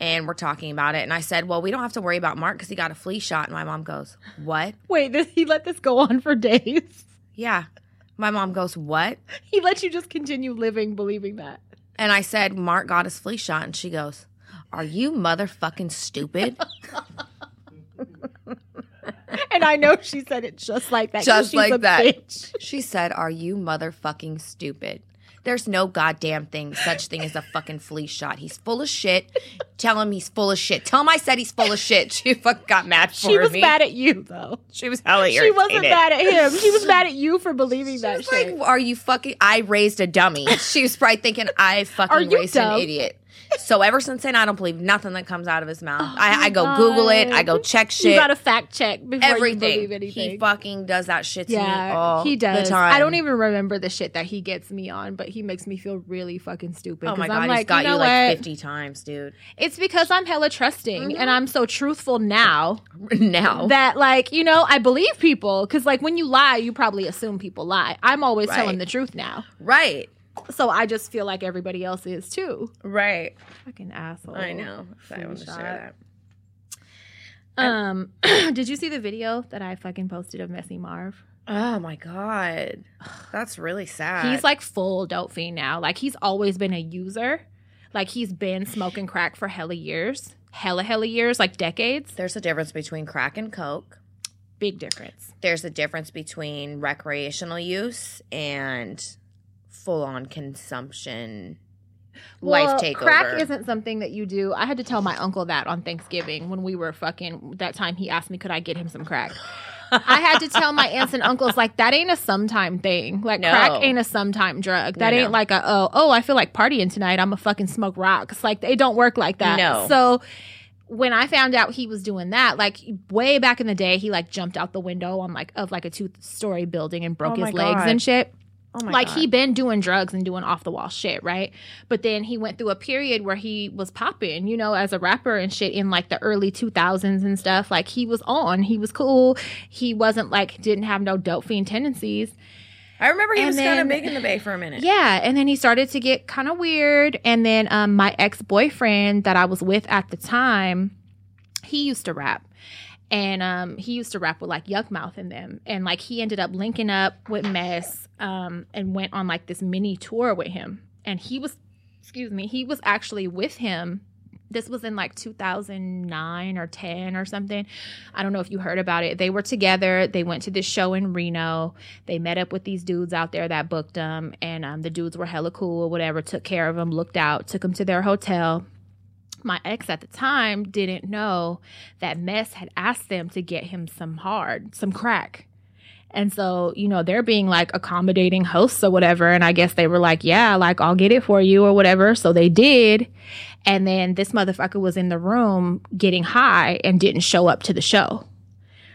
and we're talking about it. And I said, well, we don't have to worry about Mark because he got a flea shot. And my mom goes, what? Wait, did he let this go on for days? Yeah. My mom goes, what? He let you just continue living believing that. And I said, Mark got his flea shot. And she goes, are you motherfucking stupid? And I know she said it just like that. Just she's like a that. Bitch. She said, are you motherfucking stupid? There's no goddamn thing, such thing as a fucking flea shot. He's full of shit. Tell him he's full of shit. Tell him I said he's full of shit. She fucking got mad for me. She was me. Mad at you, though. She was hella irritated. She wasn't mad at him. She was mad at you for believing she that was shit. Like, are you fucking, I raised a dummy. She was probably thinking, I fucking raised dumb? An idiot. So ever since then, I don't believe nothing that comes out of his mouth. Oh, I, I go God. Google it. I go check shit. You got to fact check before everything. You believe anything. He fucking does that shit to yeah, me all he does. The time. I don't even remember the shit that he gets me on, but he makes me feel really fucking stupid. Oh my God, I'm like, he's got you, know you like what? fifty times, dude. It's because I'm hella trusting mm-hmm. and I'm so truthful now. now. That like, you know, I believe people. Because like when you lie, you probably assume people lie. I'm always right. telling the truth now. Right. So I just feel like everybody else is too. Right. Fucking asshole. I know. I want to share that. Um, did you see the video that I fucking posted of Messy Marv? Oh my God. That's really sad. He's like full dope fiend now. Like he's always been a user. Like he's been smoking crack for hella years. Hella, hella years. Like decades. There's a difference between crack and coke. Big difference. There's a difference between recreational use and... full-on consumption, well, life takeover. Crack isn't something that you do. I had to tell my uncle that on Thanksgiving when we were fucking, that time he asked me, could I get him some crack? I had to tell my aunts and uncles, like, that ain't a sometime thing. Like, no. Crack ain't a sometime drug. That no. ain't like a, oh, oh, I feel like partying tonight. I'm a fucking smoke rocks. Like, they don't work like that. No. So... when I found out he was doing that, like way back in the day, he like jumped out the window on like of like a two-story building and broke oh his legs God. And shit. Oh my like God. He been doing drugs and doing off the wall shit, right? But then he went through a period where he was popping, you know, as a rapper and shit in like the early two thousands and stuff. Like he was on, he was cool. He wasn't like didn't have no dope fiend tendencies. I remember he and was kind of big in the Bay for a minute. Yeah, and then he started to get kind of weird. And then um, my ex-boyfriend that I was with at the time, he used to rap. And um, he used to rap with, like, Yuck Mouth in them. And, like, he ended up linking up with Mess um, and went on, like, this mini tour with him. And he was, excuse me, he was actually with him. This was in like two thousand nine or ten or something. I don't know if you heard about it. They were together. They went to this show in Reno. They met up with these dudes out there that booked them. And um, the dudes were hella cool or whatever, took care of them, looked out, took them to their hotel. My ex at the time didn't know that Mess had asked them to get him some hard, some crack. And so, you know, they're being like accommodating hosts or whatever. And I guess they were like, yeah, like I'll get it for you or whatever. So they did. And then this motherfucker was in the room getting high and didn't show up to the show.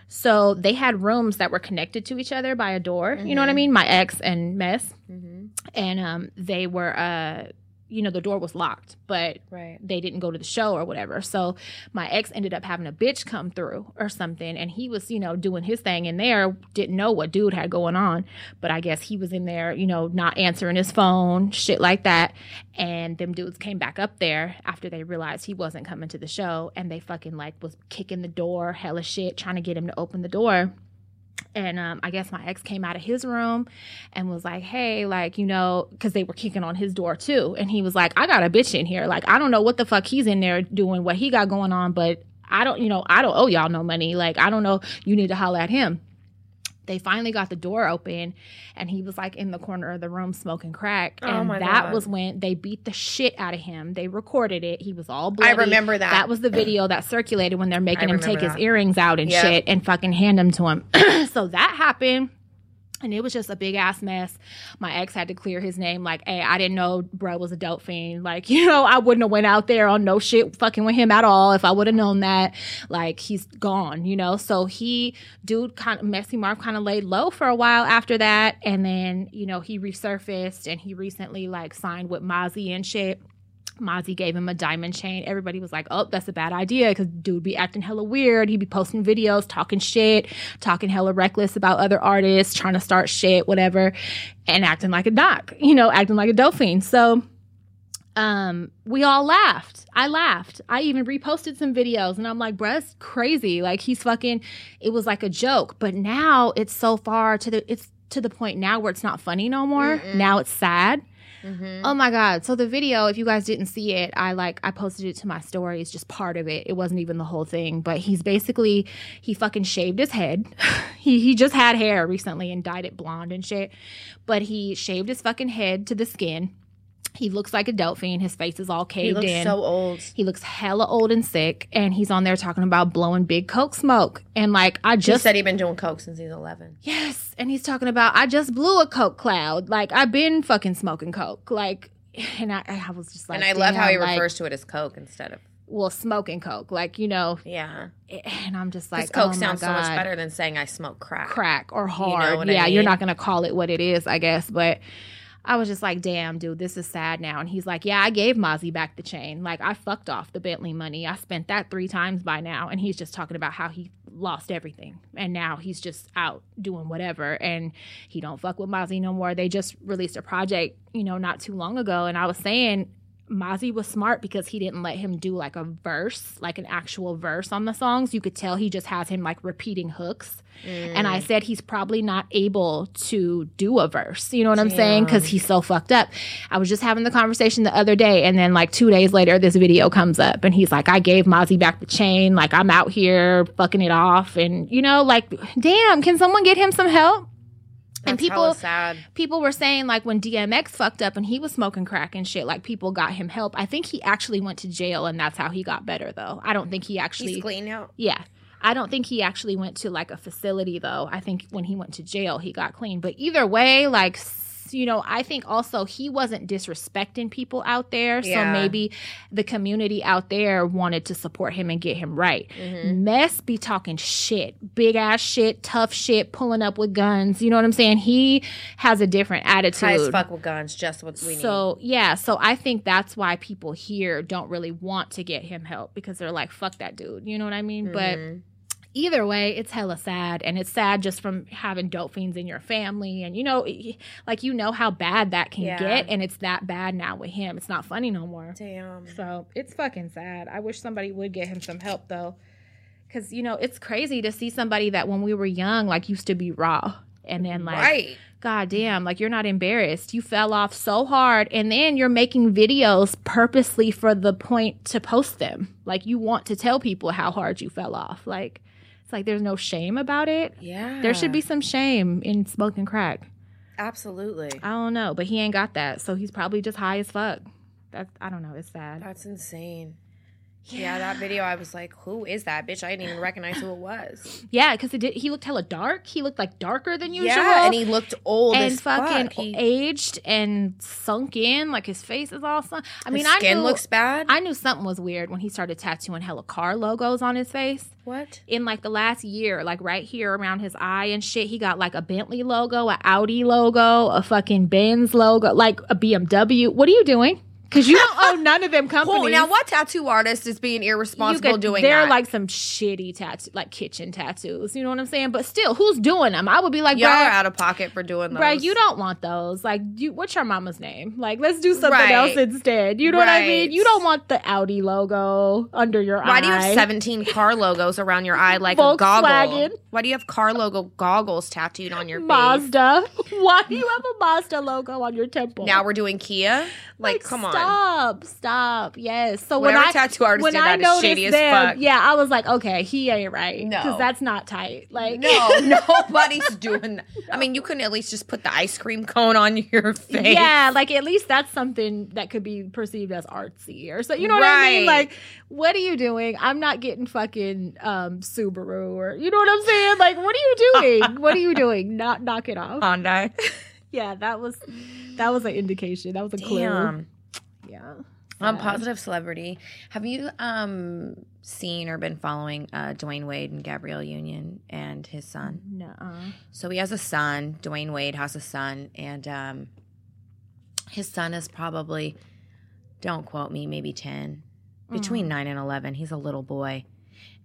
So they had rooms that were connected to each other by a door. Mm-hmm. You know what I mean? My ex and Mess. Mm-hmm. And um, they were, uh, you know, the door was locked, but right. they didn't go to the show or whatever. So my ex ended up having a bitch come through or something. And he was, you know, doing his thing in there. Didn't know what dude had going on. But I guess he was in there, you know, not answering his phone, shit like that. And them dudes came back up there after they realized he wasn't coming to the show. And they fucking like was kicking the door, hella shit, trying to get him to open the door. And um, I guess my ex came out of his room and was like, hey, like, you know, because they were kicking on his door, too. And he was like, I got a bitch in here. Like, I don't know what the fuck he's in there doing, what he got going on. But I don't, you know, I don't owe y'all no money. Like, I don't know. You need to holler at him. They finally got the door open and he was like in the corner of the room smoking crack. Oh, and that God. Was when they beat the shit out of him. They recorded it. He was all bloody. I remember that. That was the video that circulated when they're making I him take that. His earrings out and yep. shit and fucking hand them to him. So that happened. And it was just a big ass mess. My ex had to clear his name. Like, hey, I didn't know bro was a dope fiend. Like, you know, I wouldn't have went out there on no shit fucking with him at all if I would have known that. Like, he's gone, you know. So he, dude, kind of Messy Marv kind of laid low for a while after that. And then, you know, he resurfaced and he recently like signed with Mozzy and shit. Mozzy gave him a diamond chain. Everybody was like, oh, that's a bad idea because dude be acting hella weird. He'd be posting videos, talking shit, talking hella reckless about other artists, trying to start shit, whatever, and acting like a doc, you know, acting like a dope fiend. So Um, we all laughed. I laughed. I even reposted some videos and I'm like, bruh, that's crazy. Like he's fucking, it was like a joke, but now it's so far to the, it's to the point now where it's not funny no more. Mm-mm. Now it's sad. Mm-hmm. Oh my God. So the video, if you guys didn't see it, I like, I posted it to my stories, just part of it. It wasn't even the whole thing, but he's basically, he fucking shaved his head. he, he just had hair recently and dyed it blonde and shit, but he shaved his fucking head to the skin. He looks like a dope fiend. His face is all caved in. He looks in. so old. He looks hella old and sick. And he's on there talking about blowing big coke smoke. And like, I just... He said he'd been doing coke since he's eleven. Yes. And he's talking about, I just blew a coke cloud. Like, I've been fucking smoking coke. Like, and I, I was just like... And I love how he like, refers to it as coke instead of... Well, smoking coke. Like, you know... Yeah. And I'm just like, coke oh sounds so much better than saying I smoke crack. Crack or hard. You know what yeah, I mean? You're not going to call it what it is, I guess, but... I was just like, damn, dude, this is sad now. And he's like, yeah, I gave Mozzy back the chain. Like, I fucked off the Bentley money. I spent that three times by now. And he's just talking about how he lost everything. And now he's just out doing whatever. And he don't fuck with Mozzy no more. They just released a project, you know, not too long ago. And I was saying... Mozzy was smart because he didn't let him do like a verse, like an actual verse on the songs. You could tell he just has him like repeating hooks. Mm. And I said he's probably not able to do a verse. You know what Damn. I'm saying? Because he's so fucked up. I was just having the conversation the other day. And then like two days later, this video comes up. And he's like, I gave Mozzy back the chain. Like I'm out here fucking it off. And you know, like, damn, can someone get him some help? And That's people sad. people were saying, like, when D M X fucked up and he was smoking crack and shit, like, people got him help. I think he actually went to jail, and that's how he got better, though. I don't think he actually... He's clean now? Yeah. I don't think he actually went to, like, a facility, though. I think when he went to jail, he got clean. But either way, like... You know, I think also he wasn't disrespecting people out there. Yeah. So maybe the community out there wanted to support him and get him right. Mm-hmm. Mess be talking shit, big ass shit, tough shit, pulling up with guns. You know what I'm saying? He has a different attitude. High as fuck with guns, just what we need. So, yeah. So I think that's why people here don't really want to get him help because they're like, fuck that dude. You know what I mean? Mm-hmm. But... Either way, it's hella sad, and it's sad just from having dope fiends in your family, and you know, like you know how bad that can yeah. get, and it's that bad now with him. It's not funny no more. Damn. So it's fucking sad. I wish somebody would get him some help though, because you know it's crazy to see somebody that when we were young like used to be raw, and then like, right. God damn, like you're not embarrassed. You fell off so hard, and then you're making videos purposely for the point to post them. Like you want to tell people how hard you fell off, like. Like there's no shame about it. Yeah. There should be some shame in smoking crack. Absolutely. I don't know, but he ain't got that. So he's probably just high as fuck. That's I don't know, it's sad. That's insane. Yeah. yeah, that video, I was like, who is that bitch? I didn't even recognize who it was. Yeah, because he looked hella dark. He looked like darker than usual. Yeah, and he looked old and as fucking fuck. He, aged and sunk in. Like his face is all sunk. I mean, his skin I knew, looks bad. I knew something was weird when he started tattooing hella car logos on his face. What? In like the last year, like right here around his eye and shit, he got like a Bentley logo, a Audi logo, a fucking Benz logo, like a B M W. What are you doing? Because you don't owe none of them companies. Cool. Now, what tattoo artist is being irresponsible could, doing they're that? They're like some shitty tattoo, like kitchen tattoos. You know what I'm saying? But still, who's doing them? I would be like, y'all are out of pocket for doing those. Bruh, you don't want those. Like, you, what's your mama's name? Like, let's do something right. else instead. You know right. what I mean? You don't want the Audi logo under your Why eye. Why do you have seventeen car logos around your eye like Volkswagen. A goggle? Why do you have car logo goggles tattooed on your face? Mazda. Why do you have a Mazda logo on your temple? Now we're doing Kia? Like, like come on. Stop, stop. Yes. So Whatever when I tattoo artist when did that I is shady them, as fuck. Yeah, I was like, okay, he ain't right. No. Because that's not tight. Like no, nobody's doing that. I mean, you couldn't at least just put the ice cream cone on your face. Yeah, like at least that's something that could be perceived as artsy or so. You know what right. I mean? Like, what are you doing? I'm not getting fucking um, Subaru or you know what I'm saying? Like, what are you doing? What are you doing? Not knock it off. Hyundai. Yeah, that was that was an indication. That was a Damn. clue. Yeah. Um, positive celebrity. Have you um, seen or been following uh, Dwayne Wade and Gabrielle Union and his son? No. So he has a son. Dwayne Wade has a son. And um, his son is probably, don't quote me, maybe ten. Mm. Between nine and eleven. He's a little boy.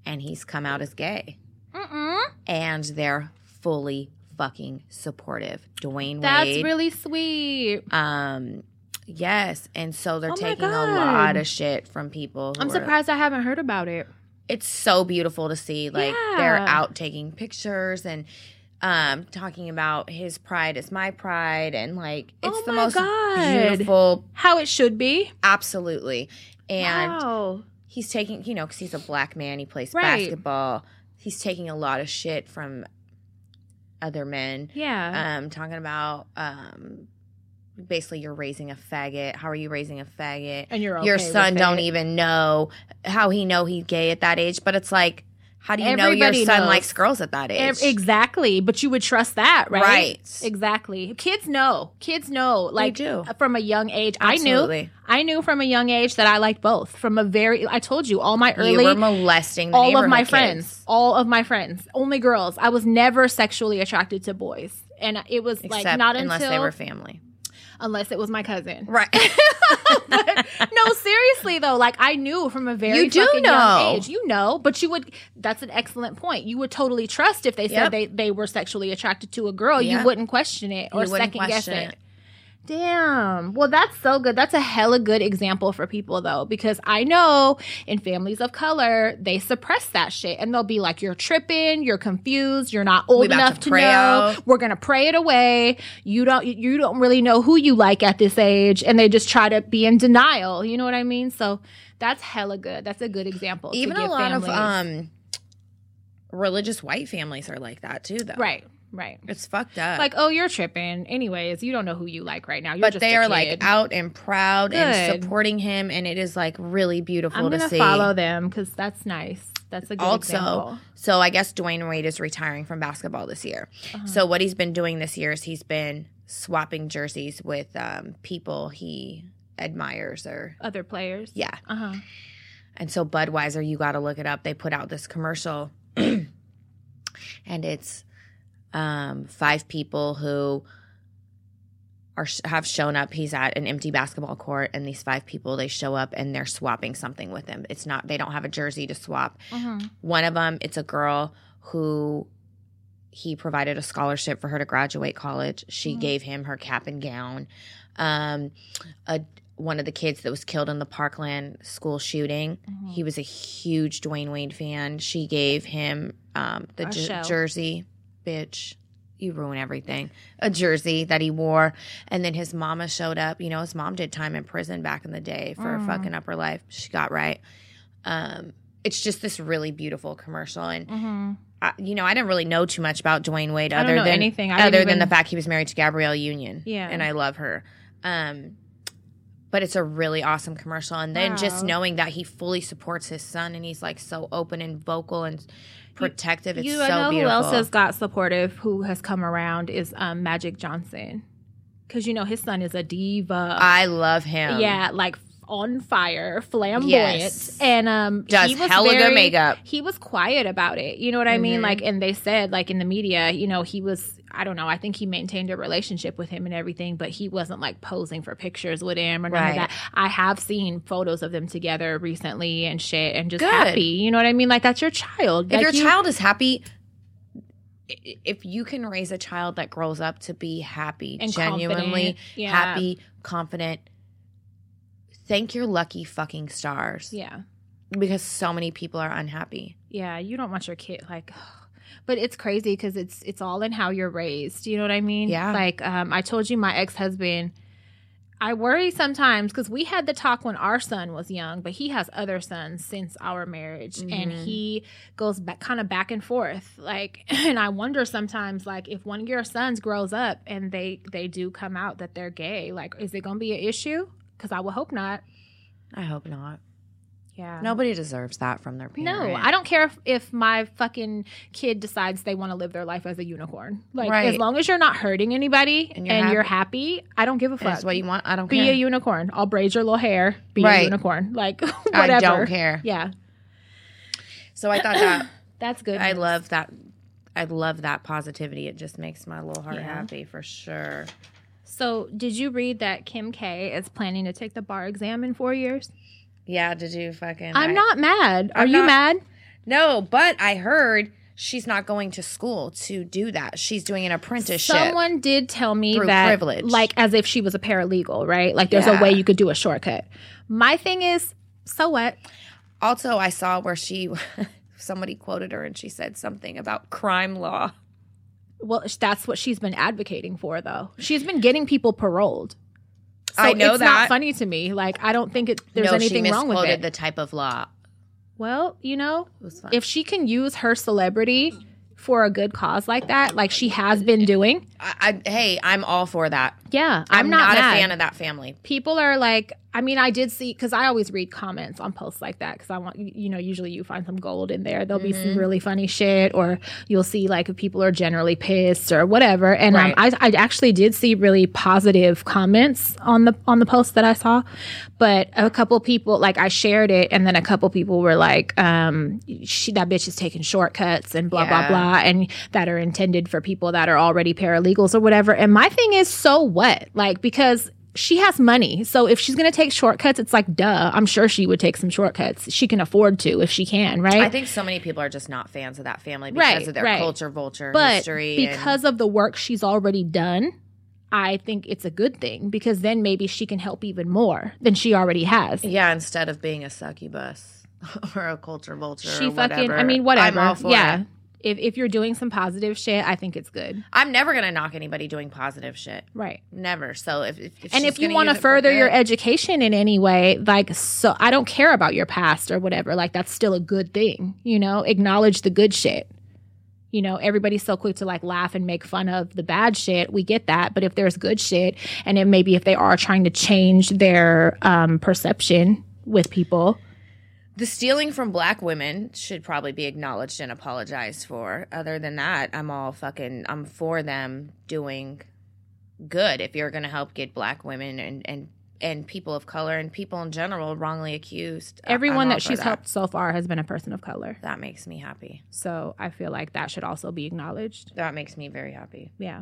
And he's come out as gay. Mm-mm. And they're fully fucking supportive. Dwayne That's Wade. That's really sweet. Um... Yes, and so they're oh taking a lot of shit from people. I'm surprised are, I haven't heard about it. It's so beautiful to see. Like, yeah. they're out taking pictures and um, talking about his pride is my pride. And, like, it's oh the most God. beautiful. How it should be. Absolutely. And wow. he's taking, you know, because he's a black man. He plays right. basketball. He's taking a lot of shit from other men. Yeah. Um, talking about... Um, basically, you're raising a faggot. How are you raising a faggot? And you're okay your son with don't it. even know how he know he's gay at that age. But it's like, how do you Everybody know your son knows. likes girls at that age? Exactly. But you would trust that, right? Right. Exactly. Kids know. Kids know. Like do. From a young age, Absolutely. I knew. I knew from a young age that I liked both. From a very, I told you, all my early, you were molesting the all of my kids. friends, all of my friends, only girls. I was never sexually attracted to boys, and it was Except like not until unless they were family. Unless it was my cousin. Right. But, no, seriously, though. Like, I knew from a very you do fucking know. young age. You know. But you would – that's an excellent point. You would totally trust if they yep. said they, they were sexually attracted to a girl. Yep. You wouldn't question it or second-guess it. it. Damn. Well, that's so good. That's a hella good example for people, though, because I know in families of color, they suppress that shit. And they'll be like, you're tripping. You're confused. You're not old enough to, to know. Out. We're going to pray it away. You don't you don't really know who you like at this age. And they just try to be in denial. You know what I mean? So that's hella good. That's a good example. Even a lot families. of um, religious white families are like that, too, though. Right. Right. It's fucked up. Like, oh, you're tripping. Anyways, you don't know who you like right now. You're but just they a are kid. Like out and proud Good. and supporting him. And it is like really beautiful I'm to see. I'm going to follow them because that's nice. That's a good also, example. So I guess Dwayne Wade is retiring from basketball this year. Uh-huh. So what he's been doing this year is he's been swapping jerseys with um, people he admires or other players. Yeah. Uh-huh. And so Budweiser, you got to look it up. They put out this commercial and it's. Um, five people who are have shown up. He's at an empty basketball court, and these five people, they show up, and they're swapping something with him. It's not – they don't have a jersey to swap. Uh-huh. One of them, it's a girl who he provided a scholarship for her to graduate college. She uh-huh. gave him her cap and gown. Um, a one of the kids that was killed in the Parkland school shooting, uh-huh. he was a huge Dwayne Wade fan. She gave him um, the j- jersey – bitch, you ruin everything. A jersey that he wore. And then his mama showed up. You know, his mom did time in prison back in the day for mm. fucking up her life. She got right. Um, it's just this really beautiful commercial. And, mm-hmm. I, you know, I didn't really know too much about Dwayne Wade other than anything. other even... than the fact he was married to Gabrielle Union. Yeah. And I love her. Um, but it's a really awesome commercial. And then wow. just knowing that he fully supports his son and he's, like, so open and vocal and protective. It's you so know beautiful. Who else has got supportive who has come around is um, Magic Johnson. Because, you know, his son is a diva. I love him. Yeah, like on fire, flamboyant. Yes. And um, does he was hella very, good makeup. He was quiet about it. You know what I mm-hmm. mean? Like, and they said, like, in the media, you know, he was, I don't know, I think he maintained a relationship with him and everything, but he wasn't, like, posing for pictures with him or none right. of that. I have seen photos of them together recently and shit and just good. happy. You know what I mean? Like, that's your child. If like, your you, child is happy, if you can raise a child that grows up to be happy, and genuinely confident. Yeah. happy, confident, thank your lucky fucking stars. Yeah. Because so many people are unhappy. Yeah, you don't want your kid, like... But it's crazy because it's it's all in how you're raised. You know what I mean? Yeah. Like um, I told you, my ex-husband, I worry sometimes because we had the talk when our son was young, but he has other sons since our marriage. Mm-hmm. And he goes back, kind of back and forth. Like, and I wonder sometimes, like, if one of your sons grows up and they, they do come out that they're gay, like, is it going to be an issue? Because I would hope not. I hope not. Yeah. Nobody deserves that from their parents. No, I don't care if, if my fucking kid decides they want to live their life as a unicorn. Like, right. as long as you're not hurting anybody and you're, and happy. you're happy, I don't give a fuck. That's what you want. I don't be care. Be a unicorn. I'll braid your little hair. Be right. a unicorn. Like, whatever. I don't care. Yeah. So I thought that. That's good. I love that. I love that positivity. It just makes my little heart yeah. happy for sure. So did you read that Kim K is planning to take the bar exam in four years? Yeah, did you fucking... I'm I, not mad. Are I'm you not, mad? No, but I heard she's not going to school to do that. She's doing an apprenticeship. Someone did tell me that, privilege. Like, as if she was a paralegal, right? Like, there's yeah. a way you could do a shortcut. My thing is, so what? Also, I saw where she, somebody quoted her and she said something about crime law. Well, that's what she's been advocating for, though. She's been getting people paroled. So I know it's that. It's not funny to me. Like, I don't think it, there's no, anything wrong with it. She misquoted the type of law. Well, you know, if she can use her celebrity for a good cause like that, like she has been doing. I, I, hey, I'm all for that. Yeah. I'm, I'm not, not a fan of that family. People are like, I mean, I did see, because I always read comments on posts like that because I want, you know, usually you find some gold in there. There'll mm-hmm. be some really funny shit, or you'll see like if people are generally pissed or whatever. And right. um, I, I actually did see really positive comments on the on the post that I saw. But a couple people, like I shared it, and then a couple people were like, um, she, that bitch is taking shortcuts and blah, yeah. blah, blah, and that are intended for people that are already paralegals or whatever. And my thing is, so what? Like, because she has money. So if she's going to take shortcuts, it's like, duh. I'm sure she would take some shortcuts. She can afford to if she can, right? I think so many people are just not fans of that family because right, of their right. culture, vulture, but history. But because and- of the work she's already done, I think it's a good thing, because then maybe she can help even more than she already has. Yeah, instead of being a succubus or a culture vulture she or whatever. Fucking, I mean, whatever. I'm all for yeah. it. If if you're doing some positive shit, I think it's good. I'm never going to knock anybody doing positive shit. Right. Never. So if, if, if and if you want to further your education in any way, like, so I don't care about your past or whatever. Like, that's still a good thing. You know, acknowledge the good shit. You know, everybody's so quick to like laugh and make fun of the bad shit. We get that. But if there's good shit, and then maybe if they are trying to change their um, perception with people. The stealing from black women should probably be acknowledged and apologized for. Other than that, I'm all fucking, I'm for them doing good. If you're going to help get black women and, and, and people of color and people in general wrongly accused. Everyone that she's that. helped so far has been a person of color. That makes me happy. So I feel like that should also be acknowledged. That makes me very happy. Yeah.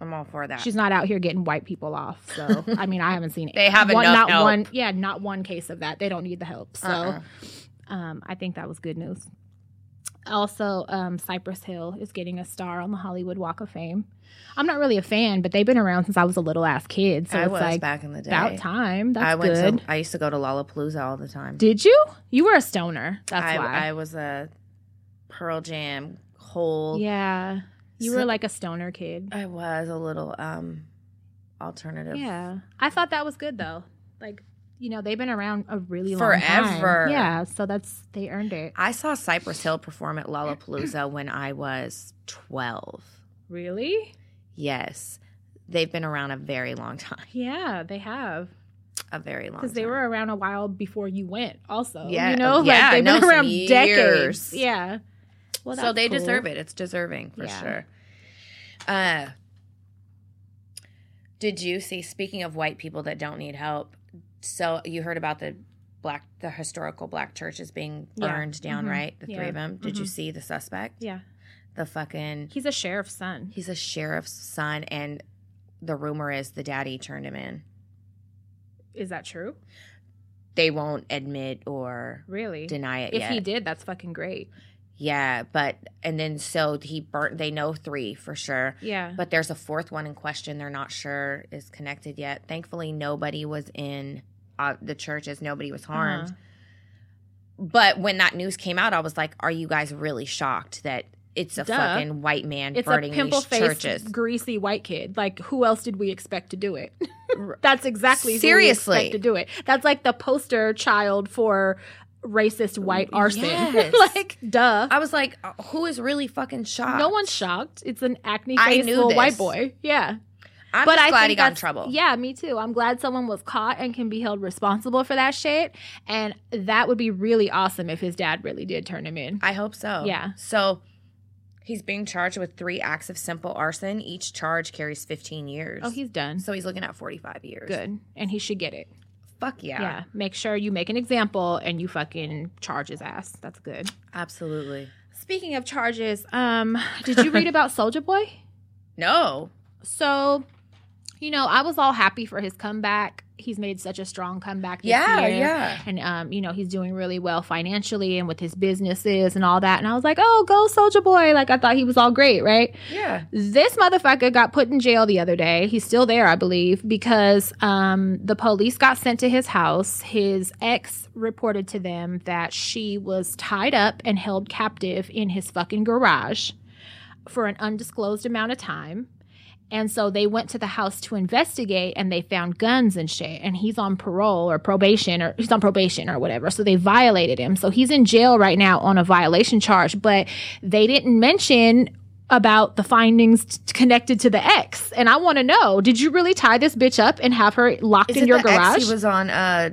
I'm all for that. She's not out here getting white people off. So, I mean, I haven't seen it. They have one, enough not help. One, yeah, not one case of that. They don't need the help. So, uh-uh. um, I think that was good news. Also, um, Cypress Hill is getting a star on the Hollywood Walk of Fame. I'm not really a fan, but they've been around since I was a little ass kid. So I it's was like back in the day. About time. That's I went good. To, I used to go to Lollapalooza all the time. Did you? You were a stoner. That's I, why. I was a Pearl Jam whole. Yeah. You were like a stoner kid. I was a little um, alternative. Yeah. I thought that was good, though. Like, you know, they've been around a really long time. Forever. Yeah, so that's, they earned it. I saw Cypress Hill perform at Lollapalooza when I was twelve. Really? Yes. They've been around a very long time. Yeah, they have. A very long time. Because they were around a while before you went also. Yeah. You know, yeah, like they've been no, around years. Decades. Yeah. Well, so they cool. deserve it. It's deserving for yeah. sure. Uh, did you see, speaking of white people that don't need help, so you heard about the black, the historical black churches being burned yeah. down, mm-hmm. right? The yeah. three of them. Did mm-hmm. you see the suspect? Yeah. The fucking... He's a sheriff's son. He's a sheriff's son, and the rumor is the daddy turned him in. Is that true? They won't admit or really deny it if yet. If he did, that's fucking great. Yeah, but, and then so he burnt, they know three for sure. Yeah. But there's a fourth one in question they're not sure is connected yet. Thankfully, nobody was in uh, the churches, nobody was harmed. Uh-huh. But when that news came out, I was like, are you guys really shocked that it's a Duh. fucking white man it's burning these churches? It's a pimple-faced, greasy white kid. Like, who else did we expect to do it? That's exactly Seriously. who we expect to do it. That's like the poster child for... racist white arson. Yes. Like, duh. I was like, who is really fucking shocked? No one's shocked. It's an acne-faced little this. white boy. Yeah. I'm but just I glad think he got in trouble. Yeah, me too. I'm glad someone was caught and can be held responsible for that shit. And that would be really awesome if his dad really did turn him in. I hope so. Yeah. So he's being charged with three acts of simple arson. Each charge carries fifteen years. Oh, he's done. So he's looking at forty-five years. Good. And he should get it. Fuck yeah. Yeah. Make sure you make an example and you fucking charge his ass. That's good. Absolutely. Speaking of charges, um, did you read about Soulja Boy? No. So, you know, I was all happy for his comeback. he's made such a strong comeback this yeah, year. Yeah. And, um, you know, he's doing really well financially and with his businesses and all that. And I was like, oh, go Soulja Boy. Like, I thought he was all great, right? Yeah. This motherfucker got put in jail the other day. He's still there, I believe, because um, the police got sent to his house. His ex reported to them that she was tied up and held captive in his fucking garage for an undisclosed amount of time. And so they went to the house to investigate, and they found guns and shit. And he's on parole or probation, or he's on probation or whatever. So they violated him. So he's in jail right now on a violation charge. But they didn't mention about the findings t- connected to the ex. And I want to know, did you really tie this bitch up and have her locked Is in your the garage? Ex he was on uh,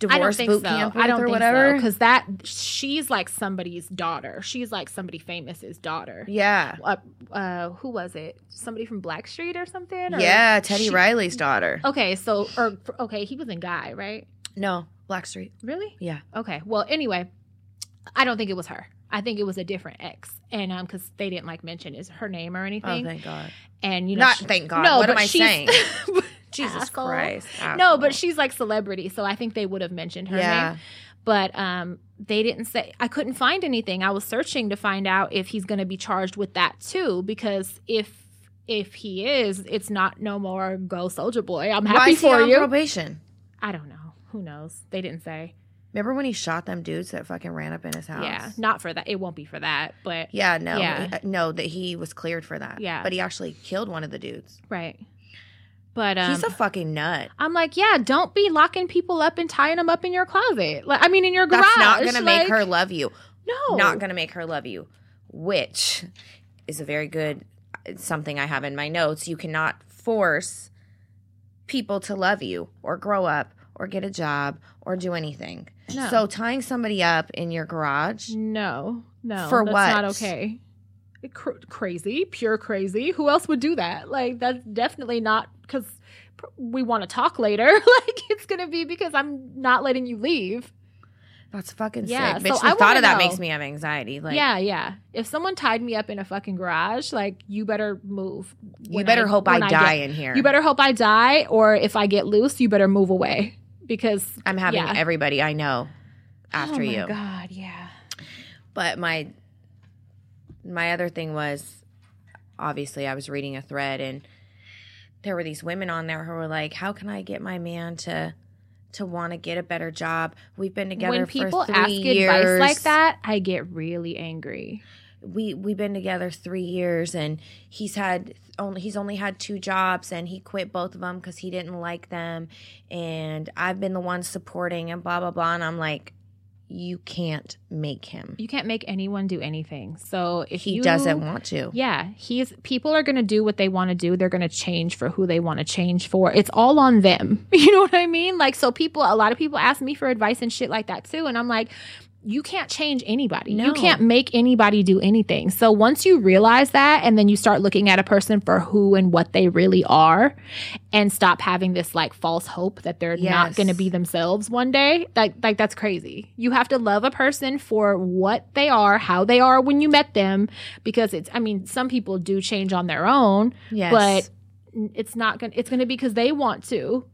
divorce boot so. camp I don't or think whatever. Because so, that she's like somebody's daughter. She's like somebody famous's daughter. Yeah. Uh, uh, who was it? Somebody from Blackstreet or something? Or yeah, Teddy she, Riley's daughter. Okay, so or okay, he was in Guy, right? No, Blackstreet. Really? Yeah. Okay. Well, anyway, I don't think it was her. I think it was a different ex, and um, because they didn't like mention is her name or anything. Oh, thank God. And you know, not she, thank God. No, what am I saying? Jesus asshole. Christ. Asshole. No, but she's like celebrity, so I think they would have mentioned her yeah. name. But um, they didn't say. I couldn't find anything. I was searching to find out if he's going to be charged with that too, because if if he is, it's not no more go Soulja Boy. I'm happy Why is for he on you. Probation. I don't know. Who knows? They didn't say. Remember when he shot them dudes that fucking ran up in his house? Yeah, not for that. It won't be for that, but... Yeah, no. Yeah. No, that he was cleared for that. Yeah. But he actually killed one of the dudes. Right. But... Um, he's a fucking nut. I'm like, yeah, don't be locking people up and tying them up in your closet. Like, I mean, in your garage. That's not going to like, make her love you. No. Not going to make her love you, which is a very good... Something I have in my notes. You cannot force people to love you or grow up or get a job or do anything. No. So tying somebody up in your garage? No, no. For that's what? That's not okay. Cr- crazy, pure crazy. Who else would do that? Like, that's definitely not because pr- we want to talk later. Like, it's going to be because I'm not letting you leave. That's fucking yeah, sick. Bitch, so the thought of that know. makes me have anxiety. Like, yeah, yeah. If someone tied me up in a fucking garage, like, you better move. You better I, hope I, I die I get, in here. You better hope I die, or if I get loose, you better move away. Because I'm having yeah. everybody I know after you. Oh, my you. God, yeah. But my my other thing was, obviously, I was reading a thread, and there were these women on there who were like, how can I get my man to to want to get a better job? We've been together for three years. When people ask advice like that, I get really angry. We we've been together three years, and he's had only he's only had two jobs, and he quit both of them because he didn't like them. And I've been the one supporting, and blah blah blah. And I'm like, you can't make him. You can't make anyone do anything. So if he you, doesn't want to, yeah, he's people are gonna do what they want to do. They're gonna change for who they want to change for. It's all on them. You know what I mean? Like, so people, a lot of people ask me for advice and shit like that too, and I'm like, you can't change anybody. No. You can't make anybody do anything. So once you realize that, and then you start looking at a person for who and what they really are, and stop having this like false hope that they're yes. not going to be themselves one day, like like that's crazy. You have to love a person for what they are, how they are when you met them, because it's, I mean, some people do change on their own, yes. but it's not going to, it's going to be because they want to.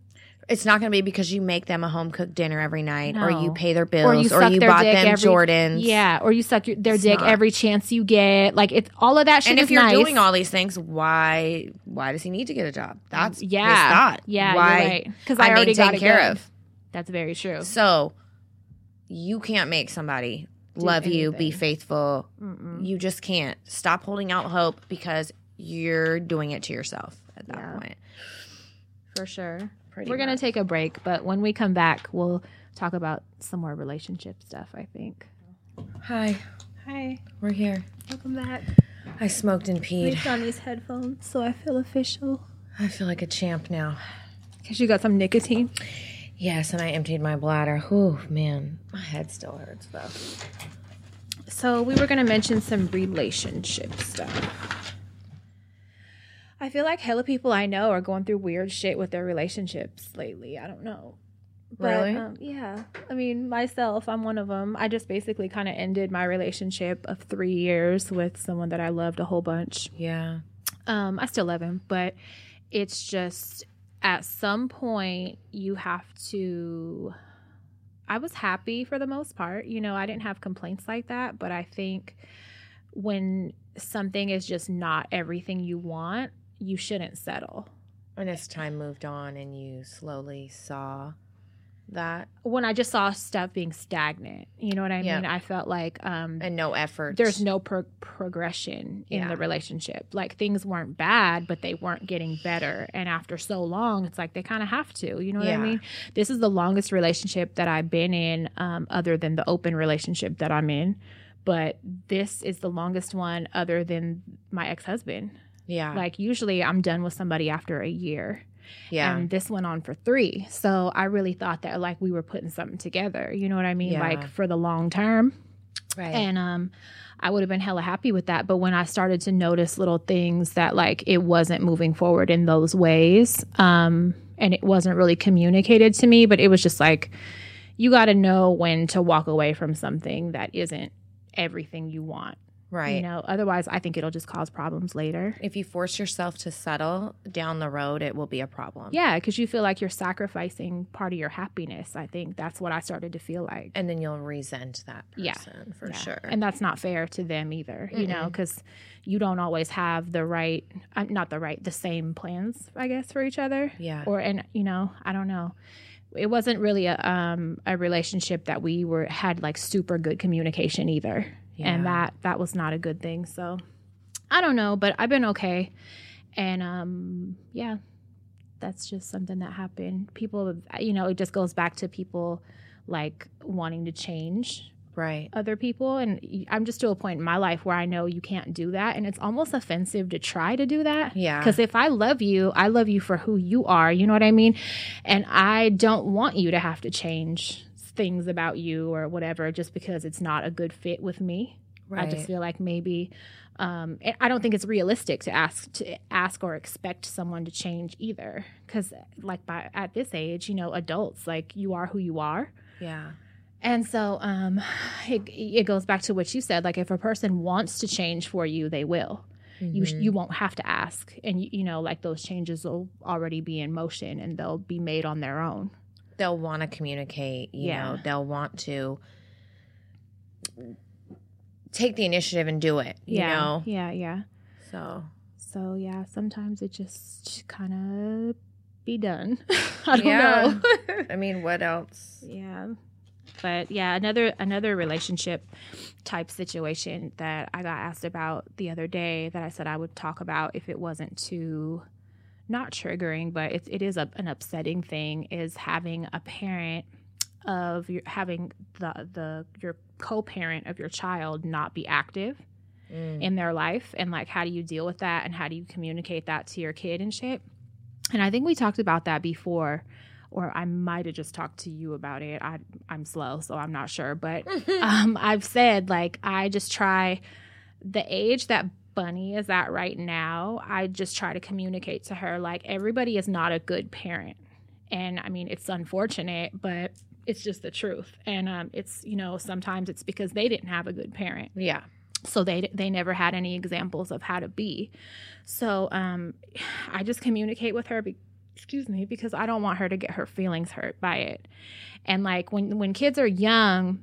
It's not going to be because you make them a home-cooked dinner every night no. or you pay their bills or you, or you bought them every, Jordans. Yeah, or you suck your, their it's dick not. every chance you get. Like, it's, all of that shit and is nice. And if you're nice. doing all these things, why why does he need to get a job? That's yeah. his thought. Yeah, why? Because right. I, I already got taken care of. That's very true. So you can't make somebody Do love anything. you, be faithful. Mm-mm. You just can't. Stop holding out hope because you're doing it to yourself at that yeah. point. For sure. Pretty We're going to take a break, but when we come back, we'll talk about some more relationship stuff, I think. Hi. Hi. We're here. Welcome back. I smoked and peed. I put on these headphones, so I feel official. I feel like a champ now. Because you got some nicotine? Yes, and I emptied my bladder. Whew, man. My head still hurts, though. So we were going to mention some relationship stuff. I feel like hella people I know are going through weird shit with their relationships lately. I don't know. But, really? Um, yeah. I mean, myself, I'm one of them. I just basically kind of ended my relationship of three years with someone that I loved a whole bunch. Yeah. Um, I still love him, but it's just at some point you have to, I was happy for the most part. You know, I didn't have complaints like that, but I think when something is just not everything you want, you shouldn't settle. And as time moved on and you slowly saw that? When I just saw stuff being stagnant, you know what I yeah. mean? I felt like... Um, and no effort. There's no pro- progression in yeah. the relationship. Like, things weren't bad, but they weren't getting better. And after so long, it's like they kind of have to, you know what yeah. I mean? This is the longest relationship that I've been in, um, other than the open relationship that I'm in. But this is the longest one other than my ex-husband. Yeah. Like, usually I'm done with somebody after a year. Yeah. And this went on for three. So I really thought that, like, we were putting something together. You know what I mean? Yeah. Like, for the long term. Right. And um, I would have been hella happy with that. But when I started to notice little things that, like, it wasn't moving forward in those ways, um, and it wasn't really communicated to me, but it was just like, you got to know when to walk away from something that isn't everything you want. Right. You know, otherwise I think it'll just cause problems later. If you force yourself to settle down the road, it will be a problem. Yeah, because you feel like you're sacrificing part of your happiness. I think that's what I started to feel like. And then you'll resent that person yeah. for yeah. sure. And that's not fair to them either, mm-mm. you know, because you don't always have the right, uh, not the right, the same plans, I guess, for each other. Yeah. Or, and, you know, I don't know. It wasn't really a um, a relationship that we were had like super good communication either. Yeah. And that, that was not a good thing. So I don't know, but I've been okay. And, um, yeah, that's just something that happened. People, you know, it just goes back to people like wanting to change right. other people. And I'm just to a point in my life where I know you can't do that. And it's almost offensive to try to do that. Yeah. Because if I love you, I love you for who you are. You know what I mean? And I don't want you to have to change things about you or whatever just because it's not a good fit with me. Right. I just feel like maybe um I don't think it's realistic to ask to ask or expect someone to change either, because like by at this age, you know, adults, like, you are who you are. Yeah. And so um it, it goes back to what you said, like, if a person wants to change for you, they will. Mm-hmm. You you won't have to ask, and you know, like, those changes will already be in motion and they'll be made on their own. They'll want to communicate, you yeah. know, they'll want to take the initiative and do it, you yeah. know? Yeah, yeah. So, so yeah, sometimes it just kind of be done. I don't yeah. know. I mean, what else? Yeah. But yeah, another another relationship type situation that I got asked about the other day that I said I would talk about if it wasn't too... not triggering, but it, it is a, an upsetting thing, is having a parent of your, having the, the, your co-parent of your child not be active mm. in their life. And like, how do you deal with that? And how do you communicate that to your kid and shit? And I think we talked about that before, or I might've just talked to you about it. I I'm slow, so I'm not sure, but, um, I've said, like, I just try the age that Bunny is that right now, I just try to communicate to her, like, everybody is not a good parent. And I mean, it's unfortunate, but it's just the truth. And um, it's, you know, sometimes it's because they didn't have a good parent. Yeah. So they they never had any examples of how to be. So um, I just communicate with her, be- excuse me, because I don't want her to get her feelings hurt by it. And like, when, when kids are young.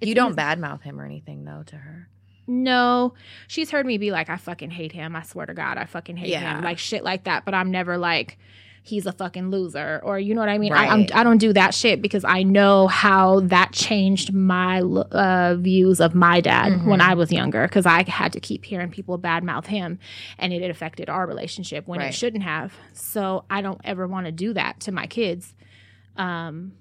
You don't badmouth him or anything, though, to her. No, she's heard me be like, I fucking hate him. I swear to God, I fucking hate yeah. him. Like, shit like that. But I'm never like, he's a fucking loser, or you know what I mean? Right. I I'm, I don't do that shit, because I know how that changed my uh, views of my dad mm-hmm. when I was younger, because I had to keep hearing people badmouth him, and it affected our relationship when right. it shouldn't have. So I don't ever want to do that to my kids. Um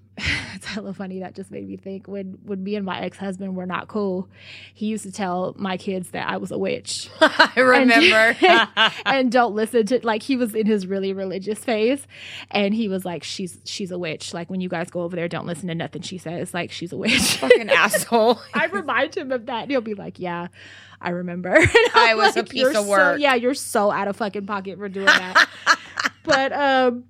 It's hella funny. That just made me think. When when me and my ex-husband were not cool, he used to tell my kids that I was a witch. I remember. And, and don't listen to, like, he was in his really religious phase, and he was like, she's she's a witch. Like, when you guys go over there, don't listen to nothing she says. Like, she's a witch. Fucking asshole. I remind him of that, and he'll be like, yeah, I remember. I was like, a piece of work. So, yeah, you're so out of fucking pocket for doing that. But um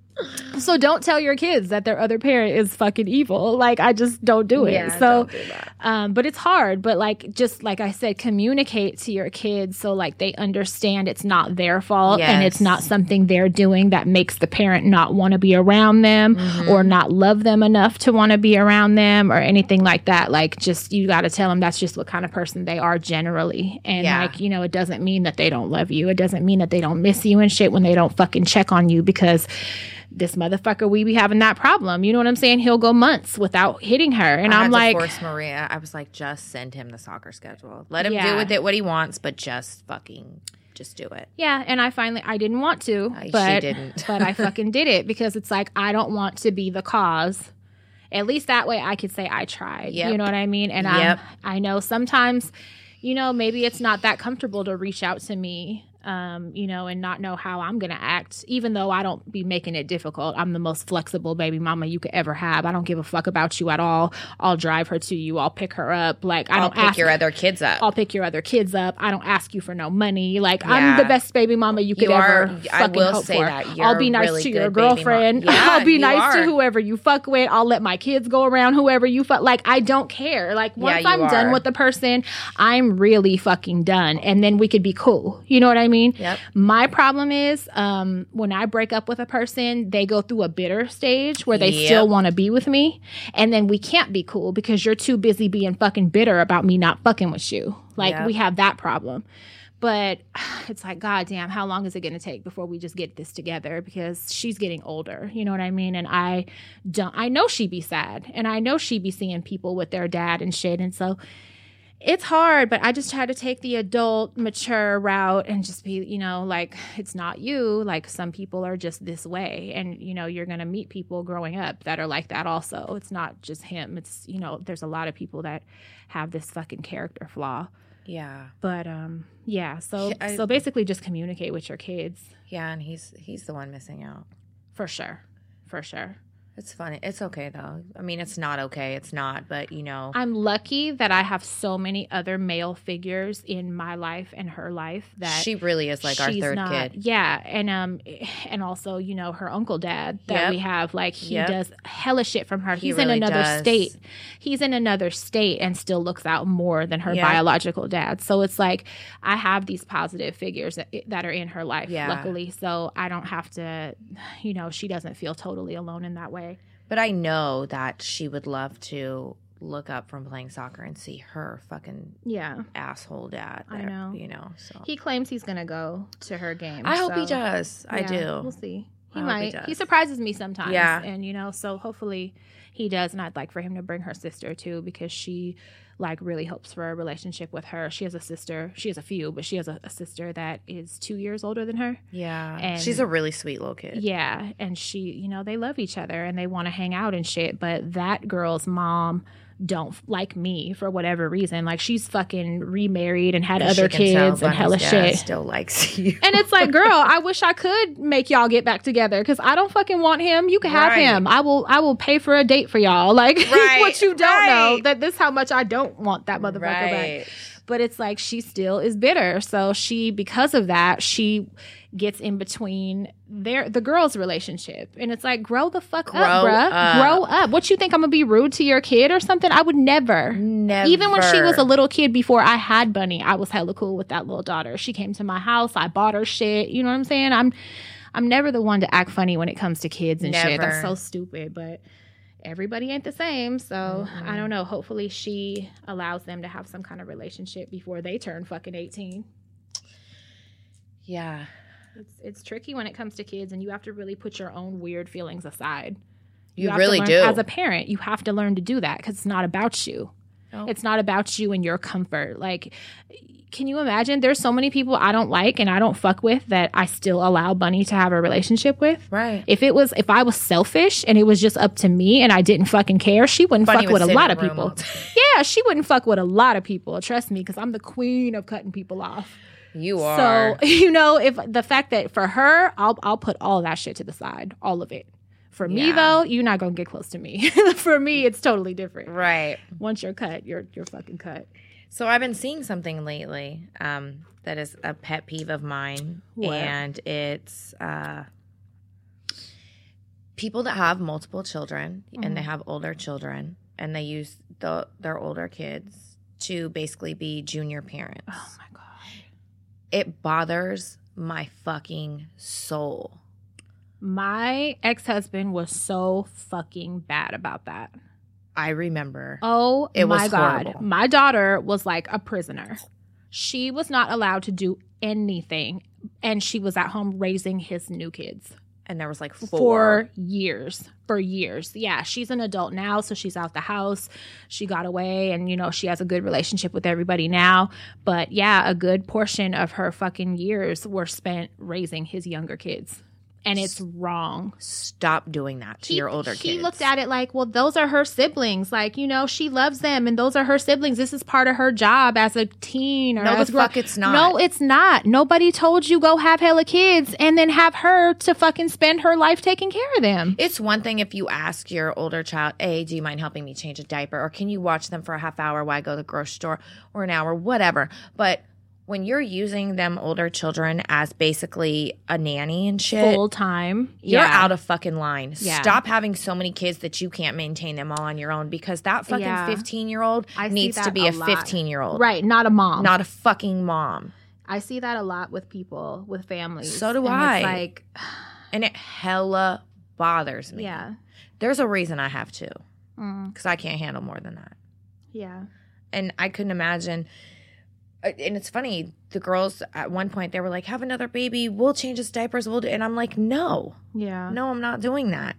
So don't tell your kids that their other parent is fucking evil. Like, I just don't do it. Yeah, so, don't do that. Um, but it's hard. But like, just like I said, communicate to your kids so like they understand it's not their fault yes. and it's not something they're doing that makes the parent not want to be around them mm-hmm. or not love them enough to want to be around them or anything like that. Like, just you got to tell them that's just what kind of person they are generally. And yeah. like, you know, it doesn't mean that they don't love you. It doesn't mean that they don't miss you and shit when they don't fucking check on you, because this motherfucker, we be having that problem. You know what I'm saying? He'll go months without hitting her. And I I'm like, force Maria. I was like, just send him the soccer schedule. Let him yeah. do with it what he wants, but just fucking just do it. Yeah. And I finally, I didn't want to, I, but, she didn't. But I fucking did it, because it's like, I don't want to be the cause. At least that way I could say I tried. Yep. You know what I mean? And yep. I I know sometimes, you know, maybe it's not that comfortable to reach out to me. Um, you know, and not know how I'm going to act, even though I don't be making it difficult. I'm the most flexible baby mama you could ever have. I don't give a fuck about you at all. I'll drive her to you. I'll pick her up. Like, I I'll don't pick ask, your other kids up. I'll pick your other kids up. I don't ask you for no money. Like, yeah. I'm the best baby mama you could you ever are, fucking I will hope say for. That. You're I'll be nice really to your girlfriend. Yeah, I'll be nice are. to whoever you fuck with. I'll let my kids go around whoever you fuck. Like, I don't care. Like, once yeah, I'm are. done with the person, I'm really fucking done. And then we could be cool. You know what I mean? mean yep. My problem is um when I break up with a person, they go through a bitter stage where they yep. still want to be with me, and then we can't be cool because you're too busy being fucking bitter about me not fucking with you. Like yep. we have that problem. But it's like, goddamn, how long is it going to take before we just get this together? Because she's getting older, you know what I mean? And I don't I know she'd be sad, and I know she'd be seeing people with their dad and shit, and so it's hard, but I just try to take the adult, mature route and just be, you know, like, it's not you. Like, some people are just this way. And, you know, you're going to meet people growing up that are like that also. It's not just him. It's, you know, there's a lot of people that have this fucking character flaw. Yeah. But, um, yeah. So, I, so basically just communicate with your kids. Yeah. And he's, he's the one missing out. For sure. For sure. It's funny. It's okay, though. I mean, it's not okay. It's not, but, you know. I'm lucky that I have so many other male figures in my life and her life that she really is like our third not, kid. Yeah. And um, and also, you know, her uncle dad that yep. we have, like, he yep. does hella shit from her. He He's really in another does. state. He's in another state and still looks out more than her yep. biological dad. So it's like, I have these positive figures that, that are in her life, yeah. luckily. So I don't have to, you know, she doesn't feel totally alone in that way. But I know that she would love to look up from playing soccer and see her fucking yeah. asshole dad there, I know. You know, so. He claims he's going to go to her game. I so. hope he does. Yeah, I do. We'll see. He I might. He, he surprises me sometimes. Yeah. And, you know, so hopefully he does. And I'd like for him to bring her sister, too, because she, like, really hopes for a relationship with her. She has a sister. She has a few, but she has a, a sister that is two years older than her. Yeah. And she's a really sweet little kid. Yeah. And she, you know, they love each other and they want to hang out and shit. But that girl's mom don't like me for whatever reason. Like, she's fucking remarried and had and other kids and hella shit. Still likes you. And it's like, girl, I wish I could make y'all get back together, because I don't fucking want him. You can have right. him. I will I will pay for a date for y'all. Like, right. what you don't right. know, that this how much I don't want that motherfucker right. back. But it's like, she still is bitter. So she, because of that, she gets in between their the girls' relationship. And it's like, grow the fuck grow up, bruh. Up. Grow up. What, you think I'm going to be rude to your kid or something? I would never. Never. Even when she was a little kid before I had Bunny, I was hella cool with that little daughter. She came to my house. I bought her shit. You know what I'm saying? I'm, I'm never the one to act funny when it comes to kids and never. shit. That's so stupid, but everybody ain't the same, so mm-hmm. I don't know. Hopefully she allows them to have some kind of relationship before they turn fucking eighteen. Yeah. It's it's tricky when it comes to kids, and you have to really put your own weird feelings aside. You, you have really to learn, do. As a parent, you have to learn to do that, because it's not about you. Oh. It's not about you and your comfort. Like, can you imagine? There's so many people I don't like and I don't fuck with that I still allow Bunny to have a relationship with. Right. If it was, if I was selfish and it was just up to me and I didn't fucking care, she wouldn't Bunny fuck would with a lot of people. Yeah, she wouldn't fuck with a lot of people. Trust me, because I'm the queen of cutting people off. You are. So, you know, if the fact that for her, I'll I'll put all that shit to the side, all of it. For yeah. me, though, you're not going to get close to me. For me, it's totally different. Right. Once you're cut, you're you're fucking cut. So I've been seeing something lately um, that is a pet peeve of mine. What? And it's uh, people that have multiple children mm-hmm. and they have older children and they use the, their older kids to basically be junior parents. Oh, my God. It bothers my fucking soul. My ex-husband was so fucking bad about that. I remember. Oh, it my was God. Horrible. My daughter was like a prisoner. She was not allowed to do anything, and she was at home raising his new kids. And there was like four. Four years. For years. Yeah, she's an adult now, so she's out the house. She got away, and, you know, she has a good relationship with everybody now. But, yeah, a good portion of her fucking years were spent raising his younger kids. And it's wrong. Stop doing that to he, your older kids. He looked at it like, well, those are her siblings. Like, you know, she loves them, and those are her siblings. This is part of her job as a teen. Or no, as the fuck grown- it's not. No, it's not. Nobody told you go have hella kids and then have her to fucking spend her life taking care of them. It's one thing if you ask your older child, hey, do you mind helping me change a diaper? Or can you watch them for a half hour while I go to the grocery store or an hour, whatever. But when you're using them older children as basically a nanny and shit. Full time. You're yeah. out of fucking line. Yeah. Stop having so many kids that you can't maintain them all on your own, because that fucking yeah. fifteen-year-old I needs to be a fifteen-year-old. Right, not a mom. Not a fucking mom. I see that a lot with people, with families. So do and I. It's like, and it hella bothers me. Yeah. There's a reason I have to. Because mm. I can't handle more than that. Yeah. And I couldn't imagine... And it's funny, the girls at one point, they were like, have another baby, we'll change his diapers, we'll do. And I'm like, no. Yeah. No, I'm not doing that.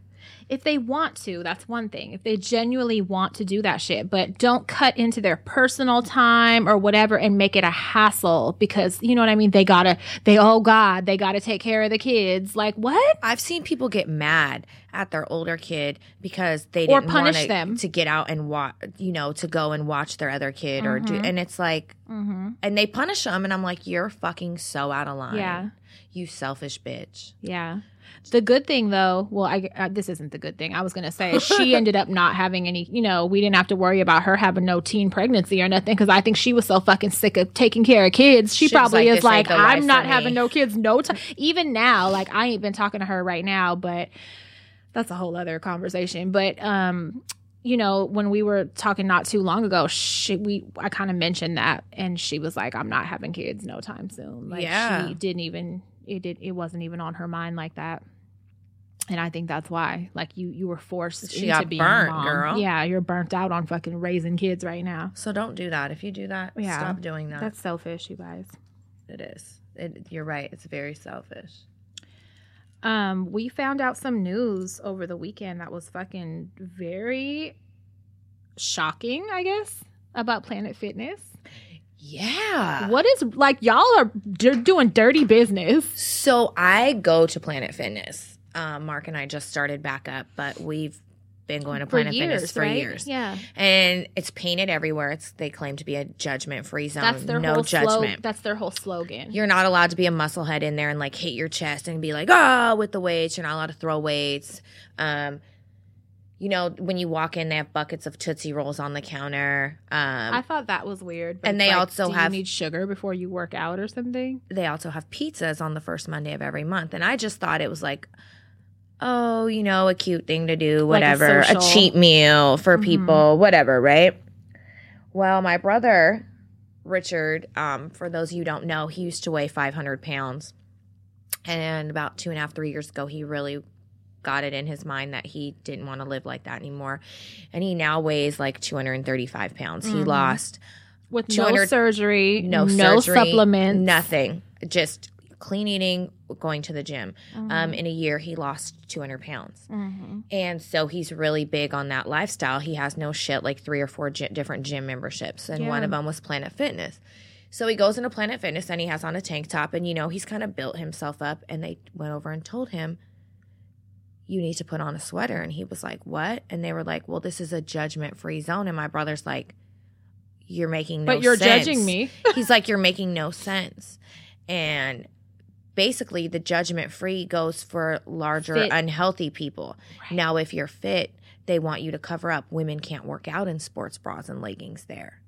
If they want to, that's one thing. If they genuinely want to do that shit, but don't cut into their personal time or whatever and make it a hassle, because, you know what I mean? They gotta, they, oh God, they gotta take care of the kids. Like, what? I've seen people get mad at their older kid because they didn't punish them to get out and watch, you know, to go and watch their other kid mm-hmm. or do, and it's like, mm-hmm. and they punish them. And I'm like, you're fucking so out of line. Yeah. You selfish bitch. Yeah. The good thing, though, well, I, I, this isn't the good thing. I was going to say she ended up not having any, you know, we didn't have to worry about her having no teen pregnancy or nothing, because I think she was so fucking sick of taking care of kids. She, she probably like, is like, I'm not having me. no kids no time. Even now, like, I ain't been talking to her right now, but that's a whole other conversation. But, um, you know, when we were talking not too long ago, she, we I kind of mentioned that, and she was like, I'm not having kids no time soon. Like, yeah. she didn't even... It did, it wasn't even on her mind like that, and I think that's why. Like you, you were forced she into got being burnt, a mom. Girl. Yeah, you're burnt out on fucking raising kids right now. So don't do that. If you do that, yeah, stop doing that. That's selfish, you guys. It is. It, you're right. It's very selfish. Um, we found out some news over the weekend that was fucking very shocking, I guess, about Planet Fitness. Yeah. What is, like, y'all are d- doing dirty business. So I go to Planet Fitness. Um, Mark and I just started back up, but we've been going to Planet years, Fitness for right? years. Yeah. And it's painted everywhere. It's They claim to be a judgment-free zone. That's their no whole judgment. Slo- that's their whole slogan. You're not allowed to be a musclehead in there and, like, hit your chest and be like, oh, with the weights. You're not allowed to throw weights. Um You know, when you walk in, they have buckets of Tootsie Rolls on the counter. Um, I thought that was weird. But and they like, also do have. Do you need sugar before you work out or something? They also have pizzas on the first Monday of every month. And I just thought it was like, oh, you know, a cute thing to do, whatever. Like a, a cheat meal for people, mm-hmm. whatever, right? Well, my brother, Richard, um, for those of you who don't know, he used to weigh five hundred pounds. And about two and a half, three years ago, he really. Got it in his mind that he didn't want to live like that anymore. And he now weighs like two hundred thirty-five pounds. Mm-hmm. He lost. With no surgery. No, no surgery. No supplements. Nothing. Just clean eating, going to the gym. Mm-hmm. Um, in a year, he lost two hundred pounds. Mm-hmm. And so he's really big on that lifestyle. He has no shit, like three or four gy- different gym memberships. And yeah. one of them was Planet Fitness. So he goes into Planet Fitness and he has on a tank top. And, you know, he's kind of built himself up. And they went over and told him, you need to put on a sweater. And he was like, what? And they were like, well, this is a judgment-free zone. And my brother's like, you're making no sense. But you're sense. judging me. He's like, you're making no sense. And basically the judgment-free goes for larger, fit. unhealthy people. Right. Now, if you're fit, they want you to cover up. Women can't work out in sports bras and leggings there.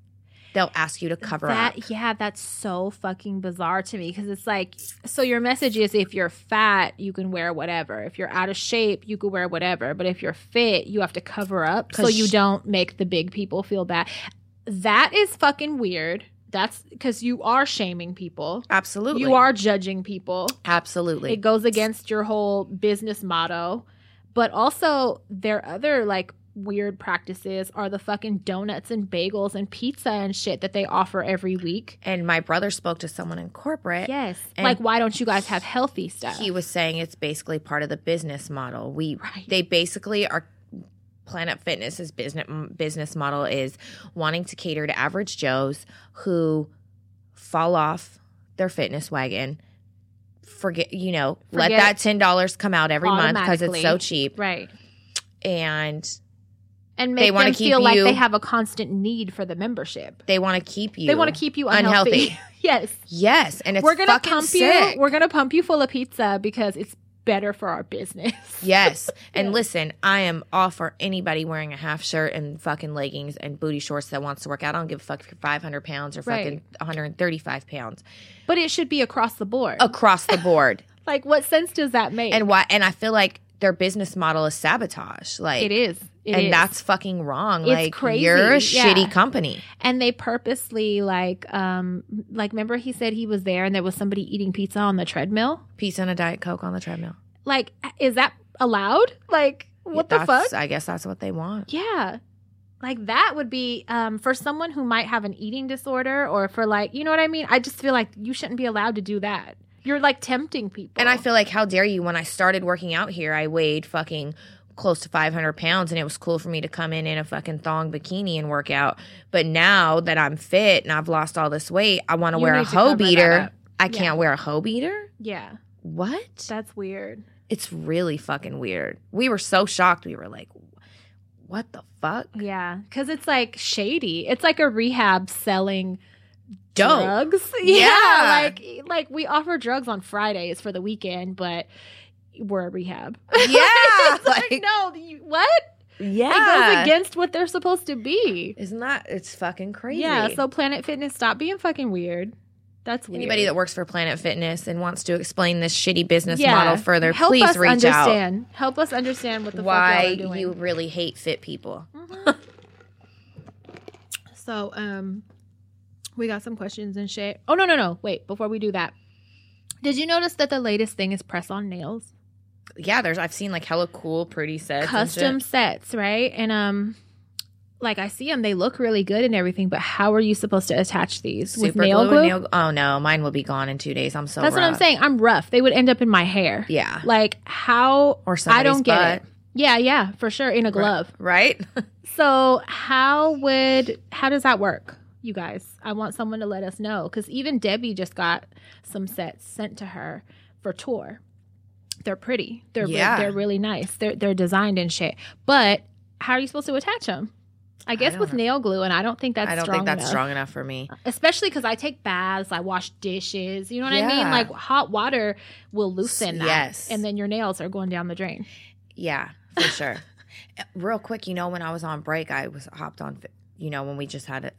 they'll ask you to cover that, up. Yeah, that's so fucking bizarre to me because it's like, so your message is if you're fat, you can wear whatever. If you're out of shape, you can wear whatever. But if you're fit, you have to cover up so you don't make the big people feel bad. That is fucking weird. That's because you are shaming people. Absolutely. You are judging people. Absolutely. It goes against your whole business motto. But also their other like weird practices are the fucking donuts and bagels and pizza and shit that they offer every week. And my brother spoke to someone in corporate. Yes. Like, why don't you guys have healthy stuff? He was saying it's basically part of the business model. We right. They basically are. Planet Fitness's business business model is wanting to cater to average Joes who fall off their fitness wagon, forget, you know, forget let that ten dollars come out every month because it's so cheap. Right. And and make they them keep feel you, like they have a constant need for the membership. They want to keep you. They want to keep you unhealthy. unhealthy. Yes. Yes, and it's we're gonna fucking pump sick. You, we're going to pump you full of pizza because it's better for our business. Yes. And yes. Listen, I am all for anybody wearing a half shirt and fucking leggings and booty shorts that wants to work out. I don't give a fuck if you're five hundred pounds or right. fucking one hundred thirty-five pounds. But it should be across the board. Across the board. Like, what sense does that make? And why? And I feel like their business model is sabotage. Like it is. It and is. That's fucking wrong. It's like crazy. You're a yeah. shitty company. And they purposely like um like remember he said he was there and there was somebody eating pizza on the treadmill? Pizza and a Diet Coke on the treadmill. Like, is that allowed? Like, what yeah, the fuck? I guess that's what they want. Yeah. Like, that would be um, for someone who might have an eating disorder or for like, you know what I mean? I just feel like you shouldn't be allowed to do that. You're like tempting people. And I feel like, how dare you? When I started working out here, I weighed fucking close to five hundred pounds and it was cool for me to come in in a fucking thong bikini and work out. But now that I'm fit and I've lost all this weight, I want to wear a hoe beater. I yeah. can't wear a hoe beater? Yeah. What? That's weird. It's really fucking weird. We were so shocked. We were like, what the fuck? Yeah. Because it's like shady. It's like a rehab selling dope. Drugs. Yeah. yeah. Like, like we offer drugs on Fridays for the weekend, but we're a rehab. Yeah. It's like, like, no, you, what? Yeah. It goes against what they're supposed to be. Isn't that, it's fucking crazy. Yeah. So Planet Fitness, stop being fucking weird. That's weird. Anybody that works for Planet Fitness and wants to explain this shitty business yeah. model further, Help please us reach understand. out. Help us understand what the Why fuck y'all are doing. Why you really hate fit people. Mm-hmm. So, um, we got some questions and shit. Oh, no, no, no. Wait, before we do that. Did you notice that the latest thing is press-on nails? Yeah, there's. I've seen like hella cool, pretty sets. Custom sets, right? And, um... like, I see them. They look really good and everything, but how are you supposed to attach these? Super With nail glue? glue? And nail, oh, no. Mine will be gone in two days. I'm so That's rough. What I'm saying. I'm rough. They would end up in my hair. Yeah. Like, how? Or somebody's I don't get butt. It. Yeah, yeah. For sure. In a glove. Right? So, how would... How does that work, you guys? I want someone to let us know. Because even Debbie just got some sets sent to her for tour. They're pretty. They're, yeah. re- they're really nice. They're, they're designed and shit. But how are you supposed to attach them? I guess I with know. nail glue, and I don't think that's strong enough. I don't think that's enough. strong enough for me. Especially because I take baths, I wash dishes, you know what yeah. I mean? Like, hot water will loosen that. Yes. And then your nails are going down the drain. Yeah, for sure. Real quick, you know, when I was on break, I was hopped on, you know, when we just had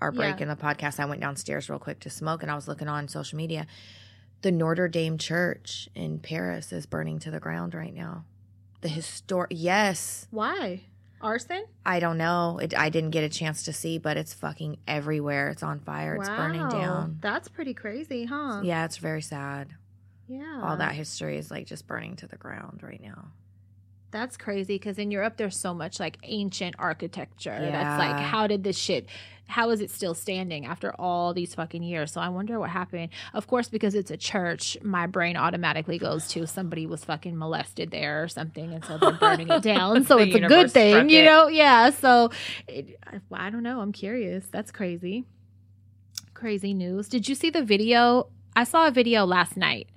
our break yeah. in the podcast, I went downstairs real quick to smoke, and I was looking on social media. The Notre Dame church in Paris is burning to the ground right now. The historic, yes. Why? Arson? I don't know. It, I didn't get a chance to see, but it's fucking everywhere. It's on fire. Wow. It's burning down. That's pretty crazy, huh? Yeah, it's very sad. Yeah. All that history is like just burning to the ground right now. That's crazy because in Europe there's so much like ancient architecture. Yeah. That's like, how did this shit, how is it still standing after all these fucking years? So I wonder what happened. Of course, because it's a church, my brain automatically goes to somebody was fucking molested there or something, and so they're burning it down. So it's a good thing, you know? It. Yeah. So it, I don't know. I'm curious. That's crazy. Crazy news. Did you see the video? I saw a video last night,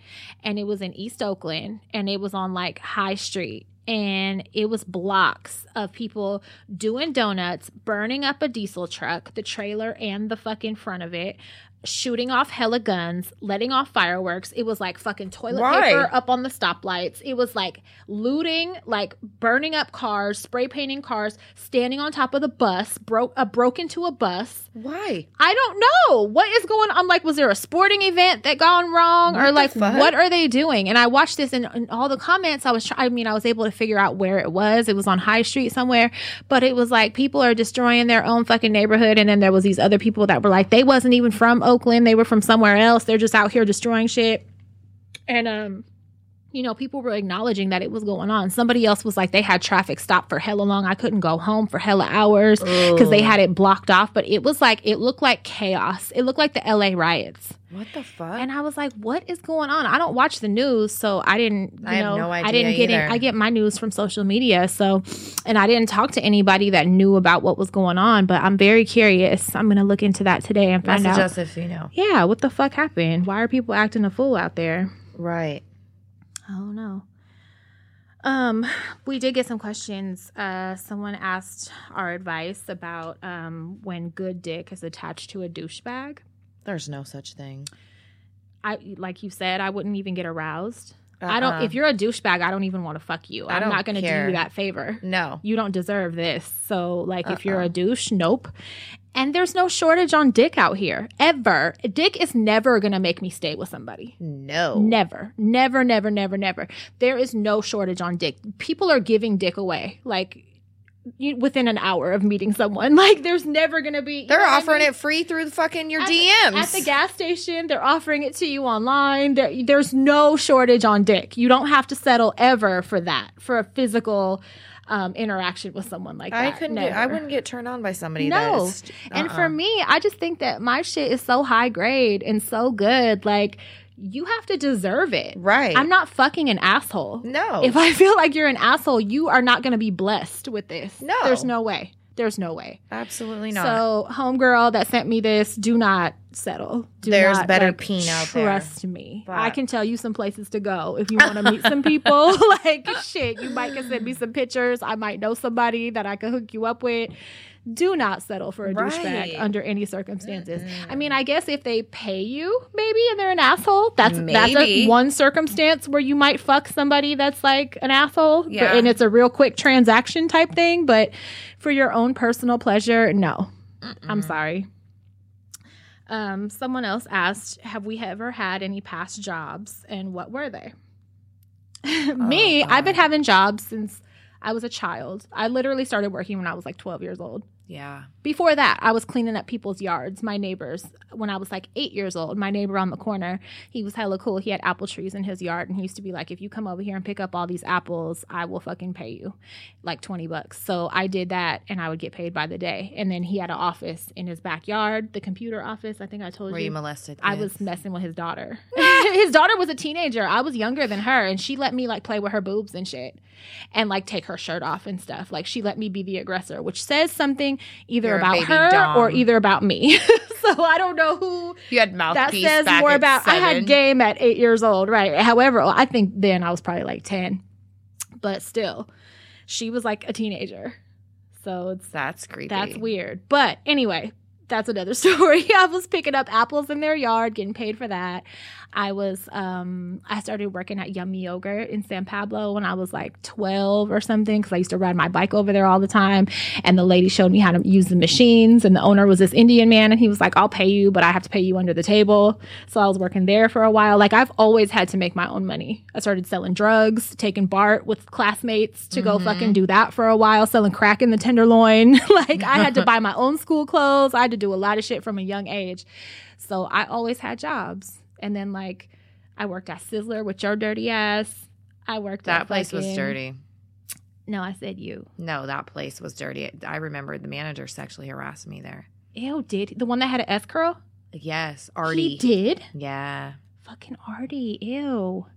and it was in East Oakland, and it was on like High Street. And it was blocks of people doing donuts, burning up a diesel truck, the trailer and the fucking front of it, shooting off hella guns, letting off fireworks. It was like fucking toilet Why? paper up on the stoplights. It was like looting, like burning up cars, spray painting cars, standing on top of the bus, broke uh, broke into a bus. Why? I don't know. What is going on? Like, was there a sporting event that gone wrong? What or like, what are they doing? And I watched this and, and all the comments. I was try- I mean, I was able to figure out where it was. It was on High Street somewhere, but it was like people are destroying their own fucking neighborhood. And then there was these other people that were like, they wasn't even from Oakland, they were from somewhere else, they're just out here destroying shit. And um you know, people were acknowledging that it was going on. Somebody else was like, they had traffic stopped for hella long, I couldn't go home for hella hours because they had it blocked off. But it was like, it looked like chaos. It looked like the L A riots. What the fuck? And I was like, what is going on? I don't watch the news, so I didn't, you I know, have no idea I didn't get either. in. I get my news from social media, so, and I didn't talk to anybody that knew about what was going on, but I'm very curious. I'm going to look into that today and find Message out. Message us if you know. Yeah, what the fuck happened? Why are people acting a fool out there? Right. I don't know. Um, we did get some questions. Uh, someone asked our advice about um, when good dick is attached to a douchebag. There's no such thing. I like you said, I wouldn't even get aroused. Uh-uh. I don't. If you're a douchebag, I don't even want to fuck you. I'm not going to do you that favor. No, you don't deserve this. So, like, uh-uh. if you're a douche, nope. And there's no shortage on dick out here, ever. Dick is never going to make me stay with somebody. No. Never. Never, never, never, never. There is no shortage on dick. People are giving dick away, like, you, within an hour of meeting someone. Like, there's never going to be... They're offering I mean? it free through the fucking your at D Ms. The, at the gas station, they're offering it to you online. There, there's no shortage on dick. You don't have to settle ever for that, for a physical... Um, interaction with someone like that. I couldn't. Get, I wouldn't get turned on by somebody. No, that is, uh-uh. and for me, I just think that my shit is so high grade and so good. Like, you have to deserve it. Right. I'm not fucking an asshole. No. If I feel like you're an asshole, you are not going to be blessed with this. No. There's no way. There's no way. Absolutely not. So, homegirl that sent me this, do not settle. Do There's not, better like, peen out there. Trust me. But. I can tell you some places to go if you want to meet some people. Like, shit, you might can send me some pictures. I might know somebody that I could hook you up with. Do not settle for a right. douchebag under any circumstances. Mm-hmm. I mean, I guess if they pay you, maybe, and they're an asshole, that's maybe. that's a, one circumstance where you might fuck somebody that's like an asshole, yeah. but, and it's a real quick transaction type thing. But for your own personal pleasure, no. Mm-mm. I'm sorry. Um, someone else asked, have we ever had any past jobs, and what were they? oh, Me, God. I've been having jobs since I was a child. I literally started working when I was like twelve years old. Yeah. Before that, I was cleaning up people's yards, my neighbors. When I was like eight years old, my neighbor on the corner, he was hella cool. He had apple trees in his yard, and he used to be like, if you come over here and pick up all these apples, I will fucking pay you like twenty bucks. So I did that, and I would get paid by the day. And then he had an office in his backyard, the computer office. I think I told you. Were you molested? I was messing with his daughter. His daughter was a teenager. I was younger than her, and she let me like play with her boobs and shit and like take her shirt off and stuff. Like, she let me be the aggressor, which says something either You're about her dumb. or either about me. So I don't know who you had mouthpiece that says back more about. Seven. I had game at eight years old, right? However, I think then I was probably like ten, but still, she was like a teenager. So it's that's creepy. That's weird. But anyway, that's another story. I was picking up apples in their yard, getting paid for that. I was, um, I started working at Yummy Yogurt in San Pablo when I was like twelve or something, because I used to ride my bike over there all the time. And the lady showed me how to use the machines, and the owner was this Indian man, and he was like, I'll pay you, but I have to pay you under the table. So I was working there for a while. Like, I've always had to make my own money. I started selling drugs, taking BART with classmates to mm-hmm. go fucking do that for a while, selling crack in the Tenderloin. Like, I had to buy my own school clothes. I had to do a lot of shit from a young age. So I always had jobs. And then, like, I worked at Sizzler with your dirty ass. I worked that at place fucking... was dirty. No, I said you. No, that place was dirty. I remember the manager sexually harassed me there. Ew, did the one that had an S curl? Yes, Artie. He did? Yeah. Fucking Artie. Ew.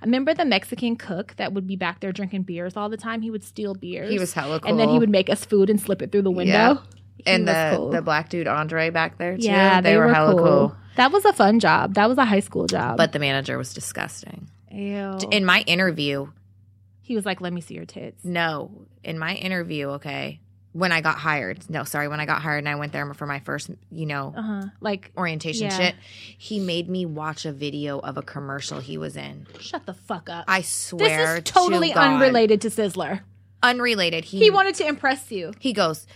I remember the Mexican cook that would be back there drinking beers all the time. He would steal beers. He was hella cool. And then he would make us food and slip it through the window. Yeah. He and the, cool. the black dude Andre back there too. Yeah, they, they were, were hella cool. cool. That was a fun job. That was a high school job. But the manager was disgusting. Ew. In my interview, he was like, "Let me see your tits." No, in my interview, okay, When I got hired. No, sorry. When I got hired and I went there for my first, you know, uh-huh. like orientation yeah. shit, he made me watch a video of a commercial he was in. Shut the fuck up. I swear to God. This is totally unrelated to Sizzler. Unrelated. He, he wanted to impress you. He goes,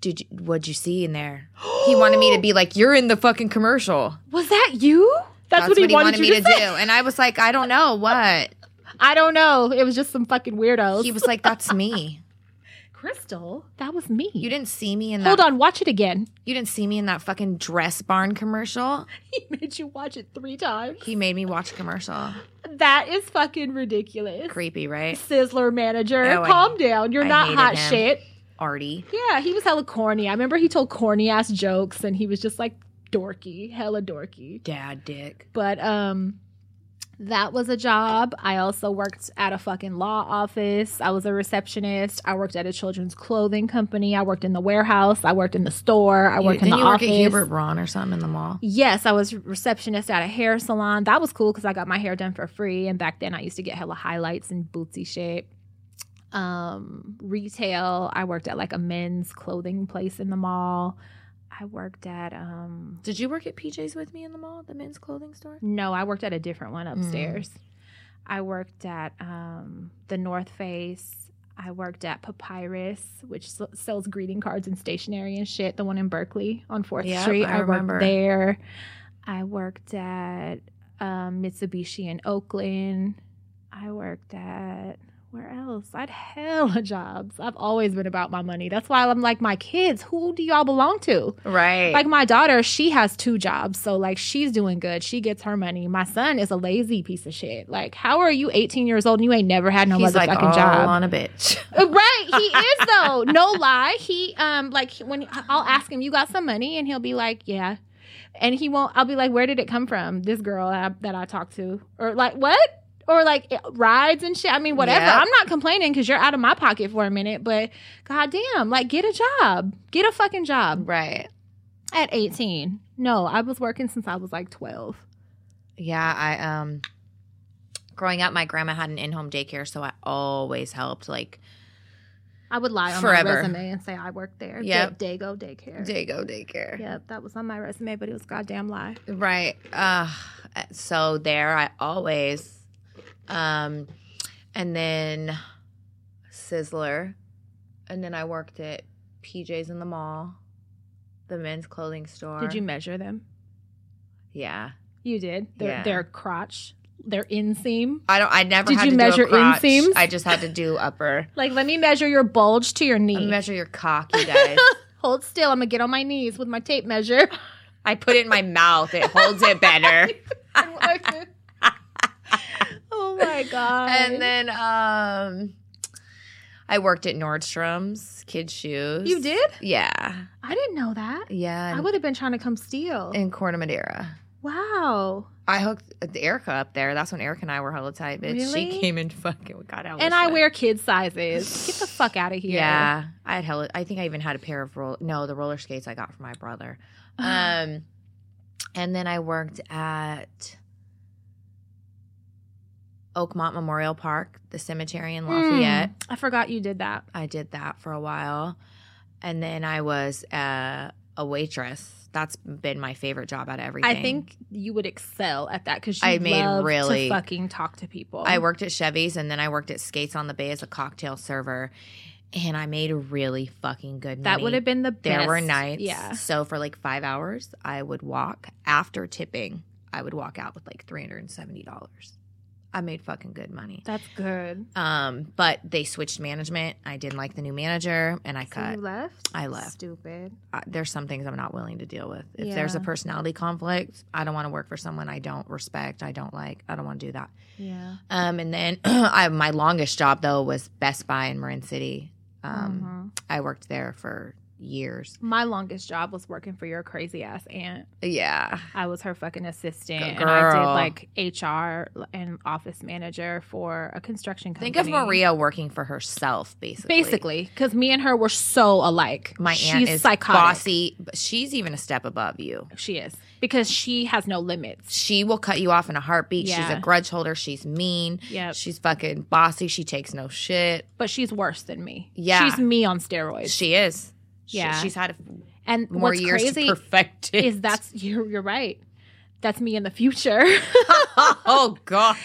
"Did you, what'd you see in there?" He wanted me to be like, "You're in the fucking commercial." Was that you? That's, That's what, he what he wanted, wanted me to, to do. And I was like, I don't know what. I don't know. It was just some fucking weirdos. He was like, "That's me. Crystal, that was me. You didn't see me in that." Hold on, watch it again. You didn't see me in that fucking Dress Barn commercial. He made you watch it three times. He made me watch a commercial. That is fucking ridiculous. Creepy, right? Sizzler manager. Oh, Calm I, down. You're I not hot him. Shit. Artie. Yeah, he was hella corny. I remember he told corny ass jokes and he was just like dorky, hella dorky. Dad dick. But um that was a job. I also worked at a fucking law office. I was a receptionist. I worked at a children's clothing company. I worked in the warehouse. I worked in the store. I worked you, in the you office. Did you work at Hubert Braun or something in the mall? Yes. I was receptionist at a hair salon. That was cool because I got my hair done for free. And back then I used to get hella highlights and bootsy shit. Um, retail. I worked at like a men's clothing place in the mall. I worked at... Um, Did you work at P J's with me in the mall, the men's clothing store? No, I worked at a different one upstairs. Mm. I worked at um, The North Face. I worked at Papyrus, which s- sells greeting cards and stationery and shit, the one in Berkeley on fourth yep, Street. I, I worked there. I worked at um, Mitsubishi in Oakland. I worked at... Where else? I'd hella jobs. I've always been about my money. That's why I'm like, my kids, who do y'all belong to? Right. Like my daughter, she has two jobs. So like she's doing good. She gets her money. My son is a lazy piece of shit. Like how are you eighteen years old and you ain't never had no motherfucking like, job? He's like all on a bitch. Right. He is though. No lie. He um like when I'll ask him, "You got some money?" And he'll be like, "Yeah." And he won't. I'll be like, "Where did it come from?" This girl that I, that I talked to. Or like, what? Or like rides and shit. I mean, whatever. Yep. I'm not complaining because you're out of my pocket for a minute. But goddamn, like get a job. Get a fucking job. Right. At eighteen. No, I was working since I was like twelve. Yeah, I um, growing up, my grandma had an in-home daycare, so I always helped. Like, I would lie on forever. my resume and say I worked there. Yep. Day- Dago daycare. Dago daycare. Yep, that was on my resume, but it was goddamn lie. Right. Uh, so there, I always. Um, and then Sizzler, and then I worked at P J's in the mall, the men's clothing store. Did you measure them? Yeah, you did. Their, yeah. their crotch, their inseam. I don't. I never did. Had you to measure do a crotch. Inseams? I just had to do upper. Like, let me measure your bulge to your knee. Let me measure your cock, you guys. Hold still. I'm gonna get on my knees with my tape measure. I put it in my mouth. It holds it better. Oh my God. And then um, I worked at Nordstrom's kids' shoes. You did? Yeah. I didn't know that. Yeah. I would have been trying to come steal. In Corte Madera. Wow. I hooked Erica up there. That's when Erica and I were hella tight, bitch. Really? She came and fucking got out. And I sweat. Wear kid sizes. Get the fuck out of here. Yeah. I had hella. I think I even had a pair of roll. No, the roller skates I got from my brother. Um, and then I worked at Oakmont Memorial Park, the cemetery in Lafayette. Mm, I forgot you did that. I did that for a while. And then I was uh, a waitress. That's been my favorite job out of everything. I think you would excel at that because you I made love really, to fucking talk to people. I worked at Chevy's and then I worked at Skates on the Bay as a cocktail server. And I made really fucking good money. That would have been the there best. There were nights. Yeah. So for like five hours, I would walk. After tipping, I would walk out with like three hundred seventy dollars. I made fucking good money. That's good. Um, but they switched management. I didn't like the new manager, and I so cut. You left? I left. Stupid. Uh, there's some things I'm not willing to deal with. If yeah. there's a personality conflict, I don't want to work for someone I don't respect, I don't like. I don't want to do that. Yeah. Um, and then I, my longest job, though, was Best Buy in Marin City. Um, mm-hmm. I worked there for years. My longest job was working for your crazy ass aunt. Yeah. I was her fucking assistant. Girl. And I did like H R and office manager for a construction company. Think of Maria working for herself, basically. Basically. Because me and her were so alike. My aunt she's is psychotic. Bossy. But she's even a step above you. She is. Because she has no limits. She will cut you off in a heartbeat. Yeah. She's a grudge holder. She's mean. Yep. She's fucking bossy. She takes no shit. But she's worse than me. Yeah. She's me on steroids. She is. Yeah. She, she's had a, and more what's years crazy to perfect it. Is that's, you're, you're right. That's me in the future. Oh, God.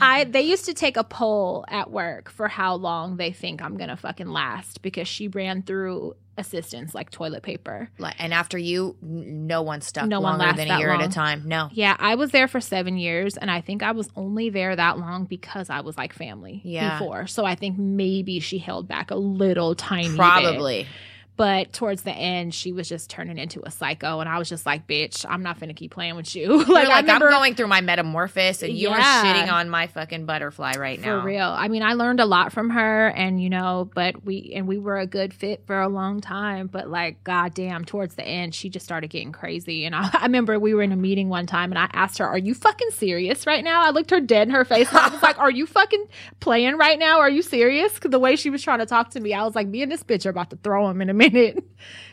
I They used to take a poll at work for how long they think I'm going to fucking last because she ran through assistants like toilet paper. And after you, no one stuck no longer one than a year long. At a time. No. Yeah, I was there for seven years, and I think I was only there that long because I was like family yeah. before. So I think maybe she held back a little tiny Probably. Bit. But towards the end, she was just turning into a psycho. And I was just like, bitch, I'm not finna keep playing with you. like, like I remember, I'm going through my metamorphosis and you yeah. are shitting on my fucking butterfly right now. For real. I mean, I learned a lot from her and, you know, but we and we were a good fit for a long time. But like, goddamn, towards the end, she just started getting crazy. And I, I remember we were in a meeting one time and I asked her, are you fucking serious right now? I looked her dead in her face. And I was like, are you fucking playing right now? Are you serious? 'Cause the way she was trying to talk to me, I was like, me and this bitch are about to throw him in a minute. It.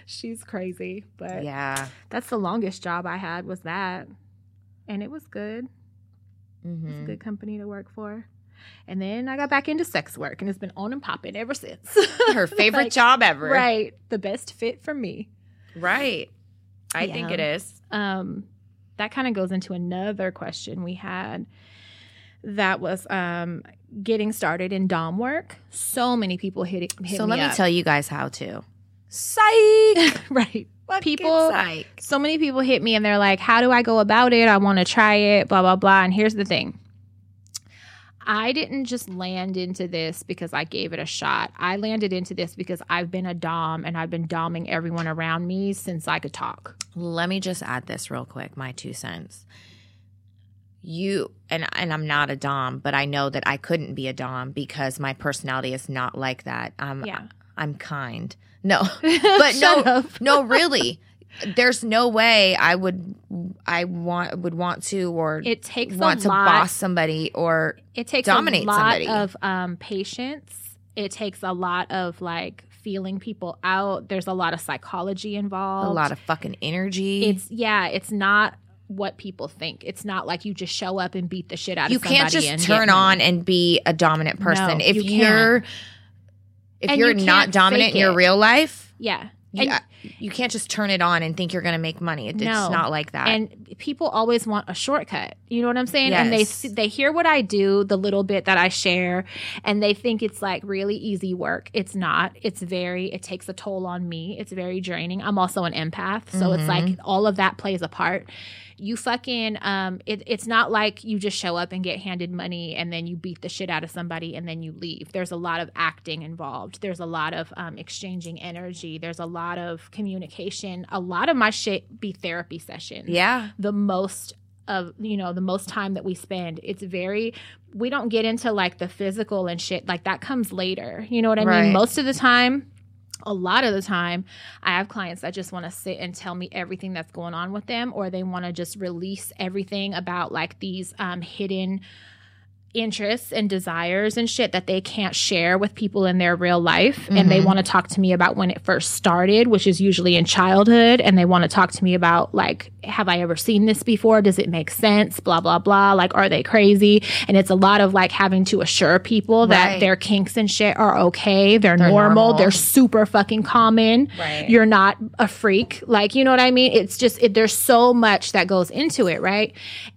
She's crazy, but yeah, that's the longest job I had was that, and it was good. Mm-hmm. It was a good company to work for, and then I got back into sex work, and it's been on and popping ever since. Her favorite like, job ever, right? The best fit for me, right? I yeah. think it is. Um, that kind of goes into another question we had. That was um getting started in dom work. So many people hit it. Hit so me let me up. Tell you guys how to. Psych. Right. Fucking people, psych. So many people hit me and they're like, how do I go about it? I want to try it, blah, blah, blah. And here's the thing. I didn't just land into this because I gave it a shot. I landed into this because I've been a dom and I've been doming everyone around me since I could talk. Let me just add this real quick, my two cents. You and and I'm not a dom, but I know that I couldn't be a dom because my personality is not like that. I'm, yeah. I'm kind. No, but no, no, really. There's no way I would, I want, would want to, or it takes want a to lot, boss somebody or it takes dominate a lot somebody. Of um, patience. It takes a lot of like feeling people out. There's a lot of psychology involved. A lot of fucking energy. It's yeah. It's not what people think. It's not like you just show up and beat the shit out you of somebody. You can't just and turn on and be a dominant person no, if you you're. Can't. If and you're you not dominant in your real life, yeah, you, and, you can't just turn it on and think you're going to make money. It, no. It's not like that. And people always want a shortcut. You know what I'm saying? Yes. And they they hear what I do, the little bit that I share, and they think it's like really easy work. It's not. It's very. It takes a toll on me. It's very draining. I'm also an empath, so mm-hmm. it's like all of that plays a part. You fucking, um, it, it's not like you just show up and get handed money and then you beat the shit out of somebody and then you leave. There's a lot of acting involved. There's a lot of um, exchanging energy. There's a lot of communication. A lot of my shit be therapy sessions. Yeah. The most of, you know, the most time that we spend. It's very, we don't get into like the physical and shit. Like that comes later. You know what I right. mean? Most of the time. A lot of the time, I have clients that just want to sit and tell me everything that's going on with them, or they want to just release everything about like these um, hidden interests and desires and shit that they can't share with people in their real life. Mm-hmm. And they want to talk to me about when it first started, which is usually in childhood. And they want to talk to me about like, have I ever seen this before? Does it make sense? Blah, blah, blah. Like, are they crazy? And it's a lot of like having to assure people that right. their kinks and shit are okay. They're, they're normal. normal. They're super fucking common. Right. You're not a freak. Like, you know what I mean? It's just, it, there's so much that goes into it. Right.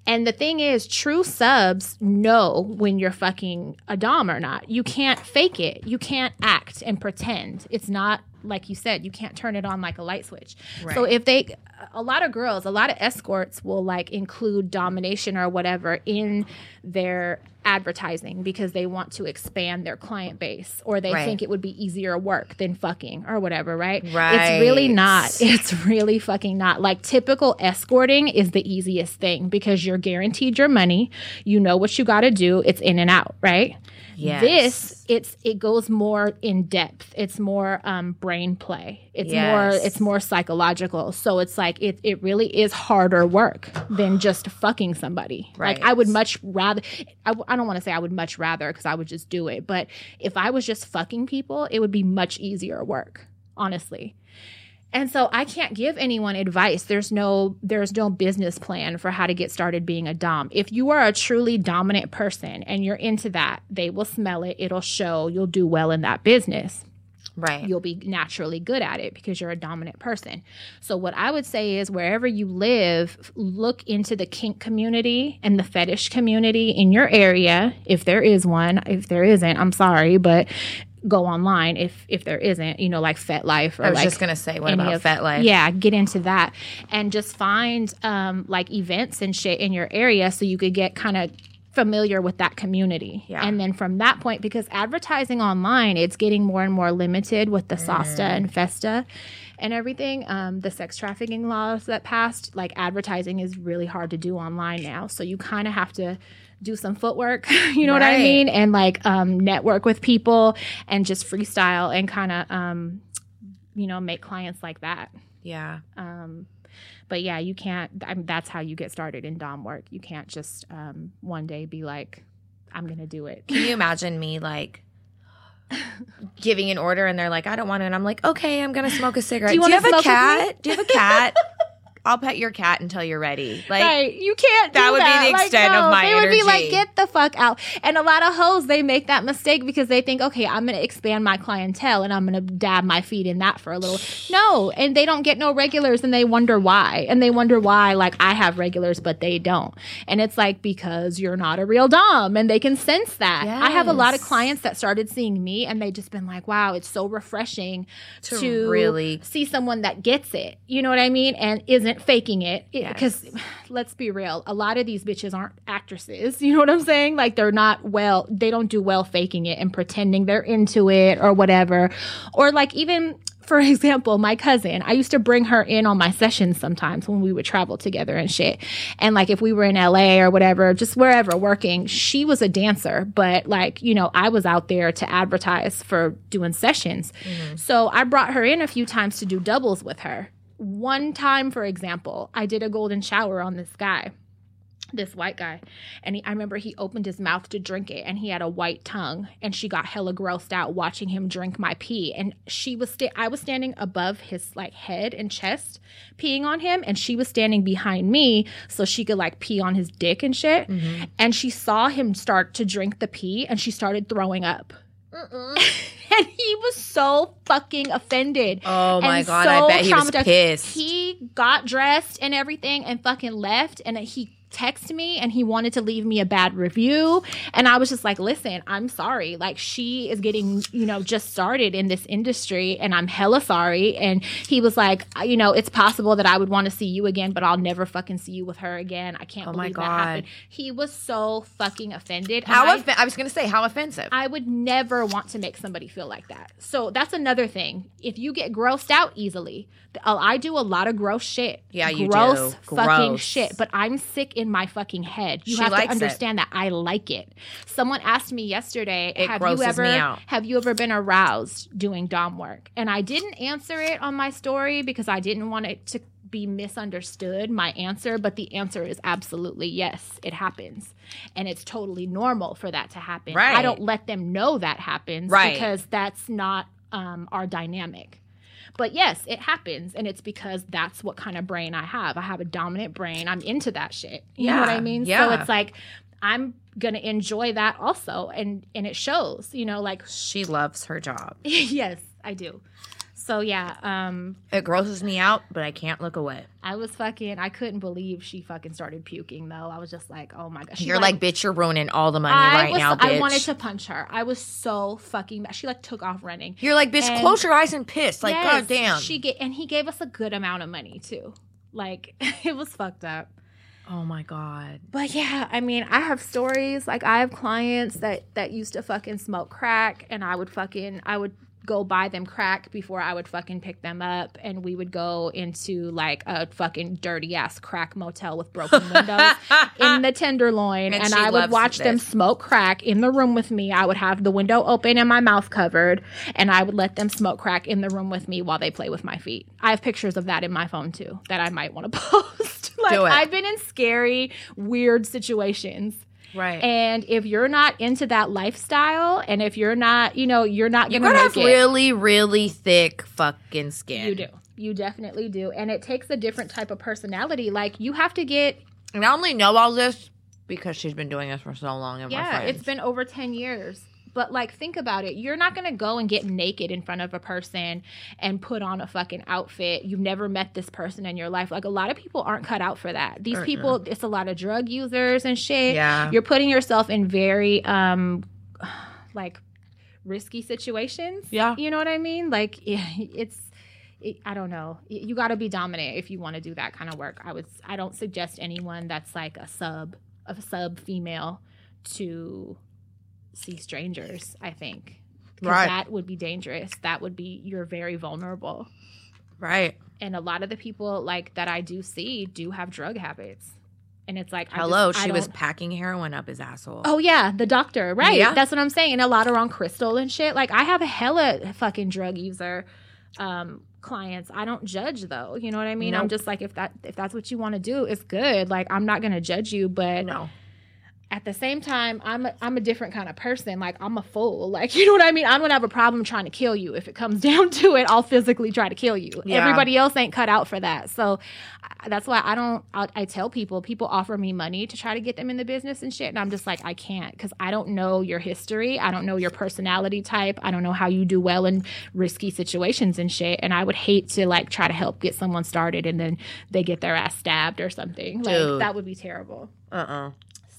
And the thing is, true subs know when you're fucking a dom or not. You can't fake it. You can't act and pretend. It's not, like you said, you can't turn it on like a light switch. Right. So if they, a lot of girls, a lot of escorts will like include domination or whatever in their advertising because they want to expand their client base, or they right. think it would be easier work than fucking or whatever, right? Right. It's really not. It's really fucking not. Like typical escorting is the easiest thing because you're guaranteed your money. You know what you got to do. It's in and out, right? Yes. This, it's it goes more in depth. It's more um, brand brain play. It's yes. more it's more psychological. So it's like it it really is harder work than just fucking somebody. Right. Like I would much rather I, I don't want to say I would much rather because I would just do it. But if I was just fucking people, it would be much easier work, honestly. And so I can't give anyone advice. There's no there's no business plan for how to get started being a dom. If you are a truly dominant person and you're into that, they will smell it. It'll show. You'll do well in that business. Right. You'll be naturally good at it because you're a dominant person. So what I would say is wherever you live, look into the kink community and the fetish community in your area. If there is one, if there isn't, I'm sorry, but go online if if there isn't, you know, like Fet Life. Or I was like just going to say, what about of, Fet Life? Yeah, get into that and just find um, like events and shit in your area so you could get kind of familiar with that community. Yeah. And then from that point, because advertising online, it's getting more and more limited with the mm. SOSTA and FESTA and everything. Um, the sex trafficking laws that passed, like advertising is really hard to do online now. So you kind of have to do some footwork, you know right. what I mean? And like um, network with people and just freestyle and kind of, um, you know, make clients like that. Yeah. Um, but yeah, you can't, I mean, that's how you get started in dom work. You can't just um, one day be like, I'm going to do it. Can you imagine me like giving an order and they're like, I don't want to. And I'm like, okay, I'm going to smoke a cigarette. Do you, do you have a cat? Do you have a cat? I'll pet your cat until you're ready. Like, right. You can't do that. That would be the extent like, no, of my energy. They would energy. Be like, get the fuck out. And a lot of hoes, they make that mistake because they think, okay, I'm going to expand my clientele and I'm going to dab my feet in that for a little. No. And they don't get no regulars and they wonder why. And they wonder why, like, I have regulars, but they don't. And it's like, because you're not a real dom and they can sense that. Yes. I have a lot of clients that started seeing me and they just been like, wow, it's so refreshing to, to really see someone that gets it. You know what I mean? And isn't faking it because yes. let's be real, a lot of these bitches aren't actresses, you know what I'm saying? Like they're not well they don't do well faking it and pretending they're into it or whatever. Or like even for example, my cousin, I used to bring her in on my sessions sometimes when we would travel together and shit. And like if we were in L A or whatever, just wherever working, she was a dancer. But like, you know, I was out there to advertise for doing sessions. Mm-hmm. So I brought her in a few times to do doubles with her. One time, for example, I did a golden shower on this guy, this white guy. And he, I remember he opened his mouth to drink it and he had a white tongue and she got hella grossed out watching him drink my pee. And she was sta- I was standing above his like head and chest peeing on him and she was standing behind me so she could like pee on his dick and shit. Mm-hmm. And she saw him start to drink the pee and she started throwing up. And he was so fucking offended. Oh my and God, so I bet he was pissed. He got dressed and everything and fucking left. And he texted me and he wanted to leave me a bad review. And I was just like, listen, I'm sorry. Like she is getting, you know, just started in this industry and I'm hella sorry. And he was like, you know, it's possible that I would want to see you again, but I'll never fucking see you with her again. I can't oh believe my God. That happened. He was so fucking offended. How I, offen- I was going to say, how offensive. I would never want to make somebody feel like that. So that's another thing. If you get grossed out easily, I do a lot of gross shit. Yeah, you gross do. Gross fucking shit. But I'm sick in in my fucking head. You she have to understand it. That I like it. Someone asked me yesterday, it have you ever have you ever been aroused doing dom work? And I didn't answer it on my story because I didn't want it to be misunderstood, my answer, but the answer is absolutely yes, it happens. And it's totally normal for that to happen. Right. I don't let them know that happens right. because that's not um, our dynamic. But yes, it happens, and it's because that's what kind of brain I have. I have a dominant brain. I'm into that shit. You yeah, know what I mean? Yeah. So it's like I'm going to enjoy that also, and, and it shows, you know, like. She loves her job. Yes, I do. So, yeah. Um, it grosses me out, but I can't look away. I was fucking – I couldn't believe she fucking started puking, though. I was just like, oh, my gosh. You're like, bitch, you're ruining all the money I right was, now, bitch. I wanted to punch her. I was so fucking mad. She, like, took off running. You're like, bitch, and close your eyes and piss. Like, yes, goddamn. She get, and he gave us a good amount of money, too. Like, it was fucked up. Oh, my God. But, yeah, I mean, I have stories. Like, I have clients that, that used to fucking smoke crack, and I would fucking – I would – go buy them crack before I would fucking pick them up. And we would go into like a fucking dirty ass crack motel with broken windows in the Tenderloin. And, and I would watch this. them smoke crack in the room with me. I would have the window open and my mouth covered. And I would let them smoke crack in the room with me while they play with my feet. I have pictures of that in my phone too that I might want to post. Like, do it. I've been in scary, weird situations. Right. And if you're not into that lifestyle, and if you're not, you know, you're not, you're going to have really, really thick fucking skin. You do. You definitely do. And it takes a different type of personality. Like, you have to get. And I only know all this because she's been doing this for so long. And yeah, it's been over ten years. But, like, think about it. You're not going to go and get naked in front of a person and put on a fucking outfit. You've never met this person in your life. Like, a lot of people aren't cut out for that. These uh-uh. people, it's a lot of drug users and shit. Yeah. You're putting yourself in very, um, like, risky situations. Yeah. You know what I mean? Like, it's... I don't know. You got to be dominant if you want to do that kind of work. I would. I don't suggest anyone that's like a sub, a sub female, to see strangers. I think right. that would be dangerous. That would be you're very vulnerable. Right. And a lot of the people like that I do see do have drug habits. And it's like, hello, I just, she I was packing heroin up his asshole. Oh, yeah. The doctor. Right. Yeah. That's what I'm saying. And a lot around Crystal and shit. Like, I have a hella fucking drug user. Um, clients. I don't judge though. You know what I mean? Nope. I'm just like, if that if that's what you want to do, it's good. Like, I'm not going to judge you, but no. At the same time, I'm a, I'm a different kind of person. Like, I'm a fool. Like, you know what I mean? I'm going to have a problem trying to kill you. If it comes down to it, I'll physically try to kill you. Yeah. Everybody else ain't cut out for that. So I, that's why I don't, I, I tell people, people offer me money to try to get them in the business and shit. And I'm just like, I can't, because I don't know your history. I don't know your personality type. I don't know how you do well in risky situations and shit. And I would hate to like try to help get someone started and then they get their ass stabbed or something. Like, dude. That would be terrible. Uh-uh.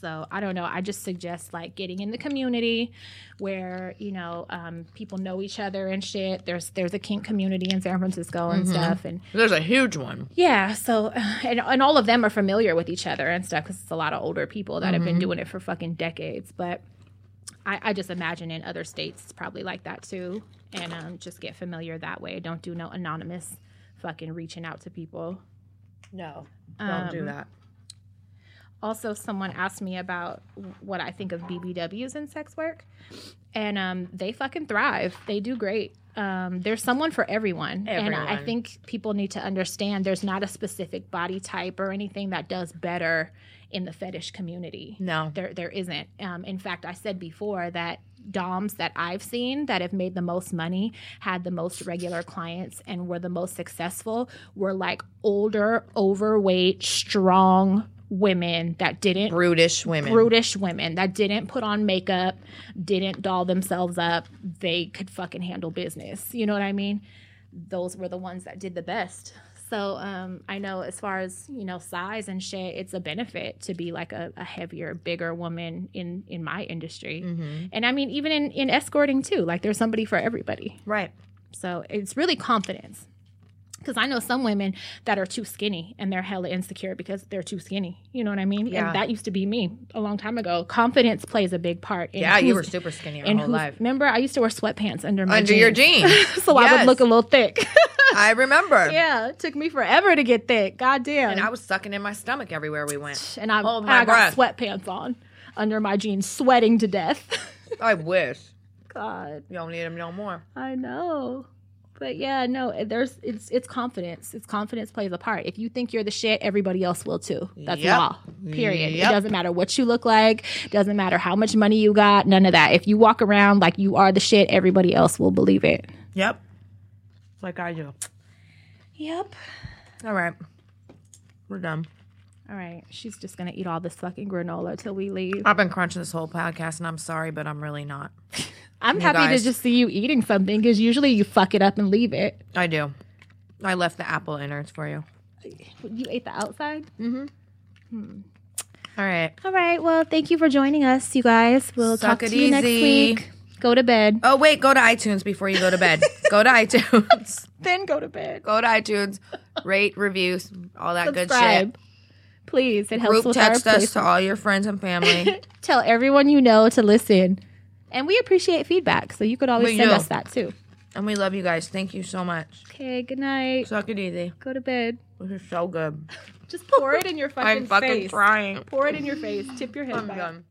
So I don't know. I just suggest like getting in the community where, you know, um, people know each other and shit. There's there's a kink community in San Francisco and mm-hmm. stuff. And there's a huge one. Yeah. So and, and all of them are familiar with each other and stuff because it's a lot of older people that mm-hmm. have been doing it for fucking decades. But I, I just imagine in other states it's probably like that, too. And um, just get familiar that way. Don't do no anonymous fucking reaching out to people. No, don't um, do that. Also, someone asked me about what I think of B B Ws in sex work, and um, they fucking thrive. They do great. Um, there's someone for everyone. everyone. And I think people need to understand there's not a specific body type or anything that does better in the fetish community. No. There, there isn't. Um, in fact, I said before that doms that I've seen that have made the most money, had the most regular clients, and were the most successful were like older, overweight, strong women that didn't brutish women brutish women that didn't put on makeup, didn't doll themselves up. They could fucking handle business. You know what I mean? Those were the ones that did the best. So um I know as far as, you know, size and shit, it's a benefit to be like a, a heavier, bigger woman in in my industry. Mm-hmm. And I mean, even in in escorting too, like there's somebody for everybody. Right. So it's really confidence. Because I know some women that are too skinny and they're hella insecure because they're too skinny. You know what I mean? Yeah. And that used to be me a long time ago. Confidence plays a big part. In yeah, you were super skinny your whole life. Remember, I used to wear sweatpants under my under jeans. your jeans. So yes. I would look a little thick. I remember. Yeah, it took me forever to get thick. God damn. And I was sucking in my stomach everywhere we went. And I, and I got sweatpants on under my jeans, sweating to death. I wish. God. You don't need them no more. I know. But yeah, no, there's it's it's confidence. It's confidence plays a part. If you think you're the shit, everybody else will too. That's yep. law. Period. Yep. It doesn't matter what you look like. Doesn't matter how much money you got. None of that. If you walk around like you are the shit, everybody else will believe it. Yep. Like I do. Yep. All right. We're done. All right. She's just going to eat all this fucking granola till we leave. I've been crunching this whole podcast, and I'm sorry, but I'm really not. I'm you happy guys. to just see you eating something, because usually you fuck it up and leave it. I do. I left the apple innards for you. You ate the outside? Mm-hmm. Hmm. All right. All right. Well, thank you for joining us, you guys. We'll Suck talk to you easy. next week. Go to bed. Oh, wait. Go to iTunes before you go to bed. Go to iTunes. Then go to bed. Go to iTunes. Rate, review, all that Subscribe. good shit. Please. It helps Group with our Group text us to all your friends and family. Tell everyone you know to listen. And we appreciate feedback, so you could always we send do. us that, too. And we love you guys. Thank you so much. Okay, good night. Suck it easy. Go to bed. This is so good. Just pour it in your fucking face. I'm fucking face. Trying. Pour it in your face. Tip your head I'm back. Done.